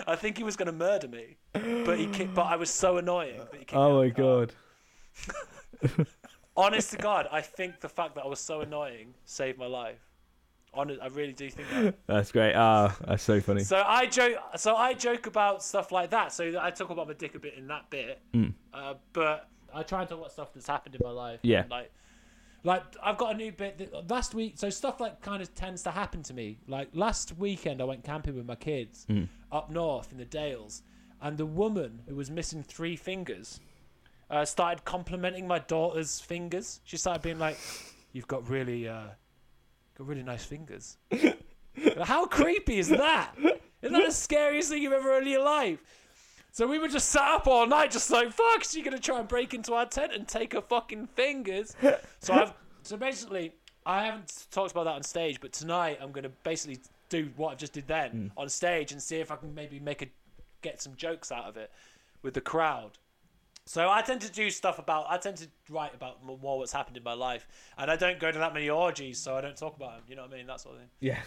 I think he was gonna murder me, but he kicked. But I was so annoying that he kicked oh me out of my god. Car. Honest to God, I think the fact that I was so annoying saved my life. Honest, I really do think that. That's great. Ah, oh, that's so funny. So I joke. So I joke about stuff like that. So I talk about my dick a bit in that bit, mm. uh, but I try and talk about stuff that's happened in my life. Yeah. Like, like I've got a new bit that, last week. So stuff like kind of tends to happen to me. Like last weekend, I went camping with my kids mm. up north in the Dales, and the woman who was missing three fingers. Uh, started complimenting my daughter's fingers. She started being like, "You've got really, uh, got really nice fingers." How creepy is that? Isn't that the scariest thing you've ever heard in your life? So we were just sat up all night, just like, "Fuck, she's gonna try and break into our tent and take her fucking fingers." So I've, so basically, I haven't talked about that on stage, but tonight I'm gonna basically do what I just did then mm. on stage and see if I can maybe make a, get some jokes out of it with the crowd. So I tend to do stuff about, I tend to write about more what's happened in my life, and I don't go to that many orgies, so I don't talk about them. You know what I mean? That sort of thing. Yeah.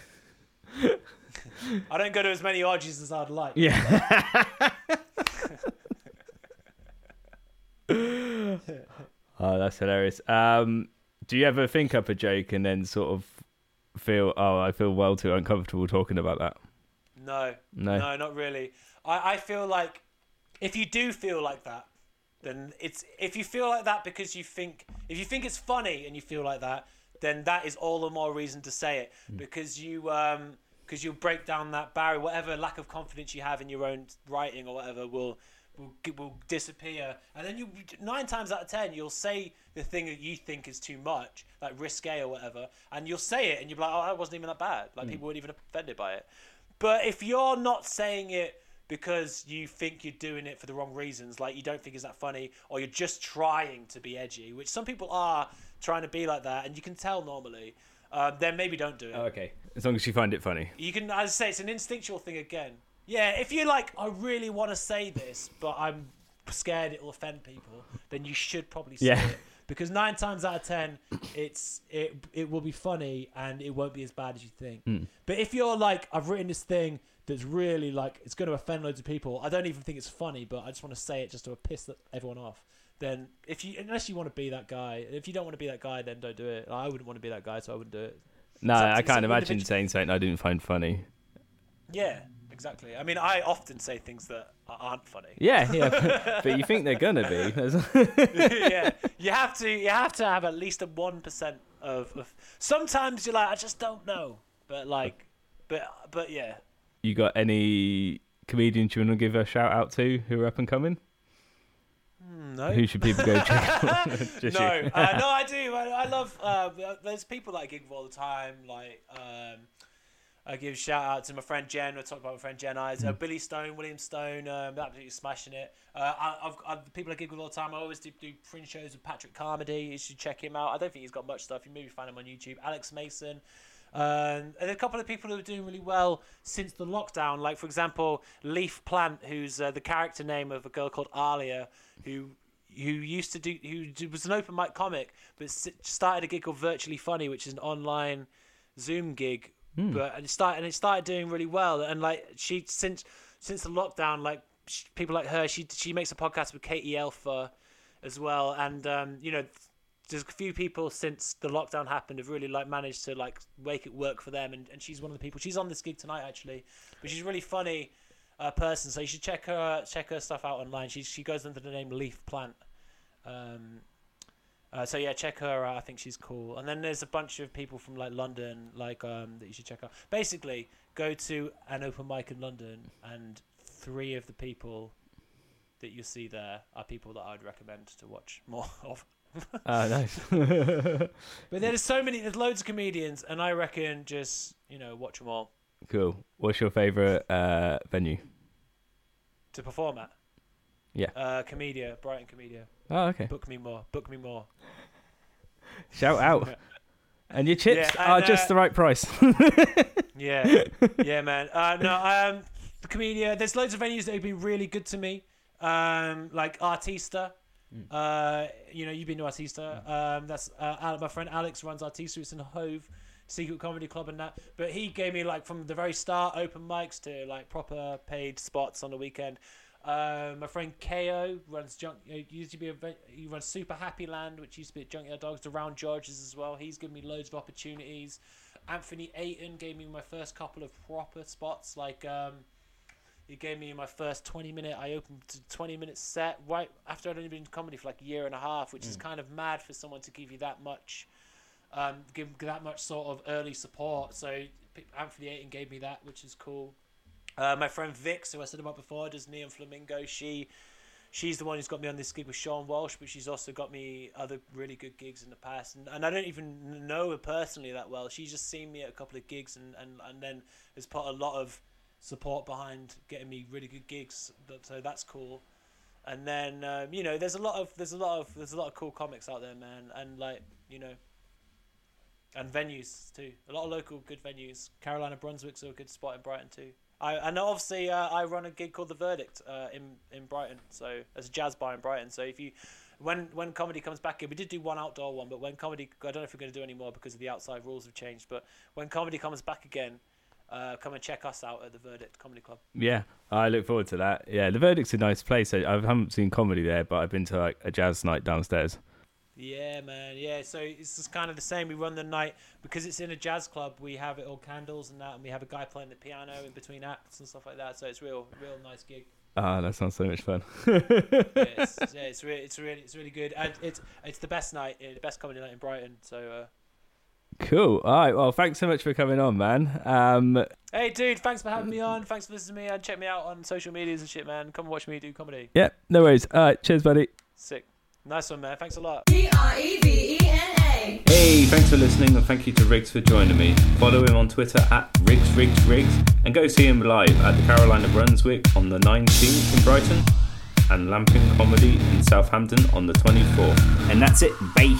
I don't go to as many orgies as I'd like. Yeah. Oh, that's hilarious. Um, do you ever think up a joke and then sort of feel, oh, I feel well too uncomfortable talking about that? No. No. No, not really. I, I feel like if you do feel like that, then it's, if you feel like that because you think, if you think it's funny and you feel like that, then that is all the more reason to say it, because you um because you'll break down that barrier. Whatever lack of confidence you have in your own writing or whatever will will will disappear, and then you nine times out of ten you'll say the thing that you think is too much, like risque or whatever, and you'll say it and you'll be like, oh, that wasn't even that bad, like mm. people weren't even offended by it. But if you're not saying it because you think you're doing it for the wrong reasons, like you don't think it's that funny, or you're just trying to be edgy, which some people are trying to be like that, and you can tell normally, um, then maybe don't do it. Oh, okay. As long as you find it funny. You can, as I say, it's an instinctual thing again. Yeah, if you're like, I really want to say this, but I'm scared it will offend people, then you should probably say yeah. it. Because nine times out of ten, it's it it will be funny and it won't be as bad as you think. Mm. But if you're like, I've written this thing that's really like, it's going to offend loads of people, I don't even think it's funny, but I just want to say it just to piss everyone off, then if you, unless you want to be that guy, if you don't want to be that guy, then don't do it. I wouldn't want to be that guy, so I wouldn't do it. No, I can't imagine saying something I didn't find funny. Yeah, exactly. I mean, I often say things that aren't funny. Yeah, yeah, but, but you think they're going to be. Yeah, you have to you have to have at least a one percent of, of... Sometimes you're like, I just don't know. But like, but but yeah. You got any comedians you want to give a shout out to who are up and coming? No. Who should people go check out? Just no, uh, no, I do. I, I love. Uh, there's people that I gig with all the time, like um, I give a shout out to my friend Jen. I talked about my friend Jen Ives. Uh, Billy Stone, William Stone, um, absolutely smashing it. Uh, I, I've, I've people I gig with all the time. I always do, do fringe shows with Patrick Carmody. You should check him out. I don't think he's got much stuff. You maybe find him on YouTube. Alex Mason. Um, and a couple of people who are doing really well since the lockdown, like, for example, Leaf Plant, who's uh, the character name of a girl called Alia, who who used to do, who was an open mic comic, but started a gig called Virtually Funny, which is an online Zoom gig. Mm. But and it started and it started doing really well. And like she since since the lockdown, like she, people like her, she she makes a podcast with Katie Elfa as well. And um, you know, there's a few people since the lockdown happened have really like managed to like make it work for them. And, and she's one of the people. She's on this gig tonight actually, but she's a really funny uh, person. So you should check her check her stuff out online. She she goes under the name Leaf Plant. Um, Uh, so yeah, check her out. I think she's cool. And then there's a bunch of people from like London, like um, that you should check out. Basically, go to an open mic in London, and three of the people that you see there are people that I would recommend to watch more of. Oh, uh, nice. But there's so many. There's loads of comedians, and I reckon just you know watch them all. Cool. What's your favourite uh, venue to perform at? Yeah. Uh, Comedia, Brighton Comedia. Oh, okay. Book me more. Book me more. Shout out. And your chips yeah, and, are uh, just the right price. yeah. Yeah, man. Uh, no, um, the Comedia, there's loads of venues that have been really good to me. Um, like Artista. Mm. Uh, you know, you've been to Artista. Mm. Um, that's uh, my friend Alex runs Artista. It's in Hove, Secret Comedy Club and that. But he gave me, like, from the very start, open mics to, like, proper paid spots on the weekend. Uh, my friend K O runs junk. You know, used to be a he runs Super Happy Land, which used to be at Junkyard Dogs. The Round Georges as well. He's given me loads of opportunities. Anthony Ayton gave me my first couple of proper spots. Like um, he gave me my first twenty minute. I opened a twenty minute set right after I'd only been in comedy for like a year and a half, which mm. is kind of mad for someone to give you that much, um, give that much sort of early support. So Anthony Ayton gave me that, which is cool. Uh, my friend Vix, who I said about before, does Neon Flamingo. She, she's the one who's got me on this gig with Sean Walsh, but she's also got me other really good gigs in the past. And, and I don't even know her personally that well. She's just seen me at a couple of gigs and, and, and then has put a lot of support behind getting me really good gigs. So that's cool. And then um, you know, there's a lot of there's a lot of there's a lot of cool comics out there, man. And like you know. And venues too. A lot of local good venues. Carolina Brunswick's a good spot in Brighton too. I and obviously uh, I run a gig called The Verdict uh, in in Brighton, so as a jazz bar in Brighton. So if you, when when comedy comes back in, we did do one outdoor one, but when comedy, I don't know if we're going to do any more because of the outside rules have changed. But when comedy comes back again, uh, come and check us out at The Verdict Comedy Club. Yeah, I look forward to that. Yeah, The Verdict's a nice place. I, I haven't seen comedy there, but I've been to like a jazz night downstairs. Yeah, man. Yeah, so it's just kind of the same. We run the night because it's in a jazz club. We have it all candles and that, and we have a guy playing the piano in between acts and stuff like that. So it's real, real nice gig. Ah, that sounds so much fun. yeah, it's, yeah, it's really, it's really, it's really good, and it's it's the best night, the best comedy night in Brighton. So. Uh... Cool. All right. Well, thanks so much for coming on, man. Um... Hey, dude. Thanks for having me on. Thanks for listening to me. And check me out on social medias and shit, man. Come and watch me do comedy. Yeah. No worries. All right. Cheers, buddy. Sick. Nice one, man. Thanks a lot. D R E V E N A. Hey, thanks for listening, and thank you to Riggs for joining me. Follow him on Twitter at Riggs, Riggs, Riggs, and go see him live at the Carolina Brunswick on the nineteenth in Brighton and Lampion Comedy in Southampton on the twenty-fourth. And that's it, bye.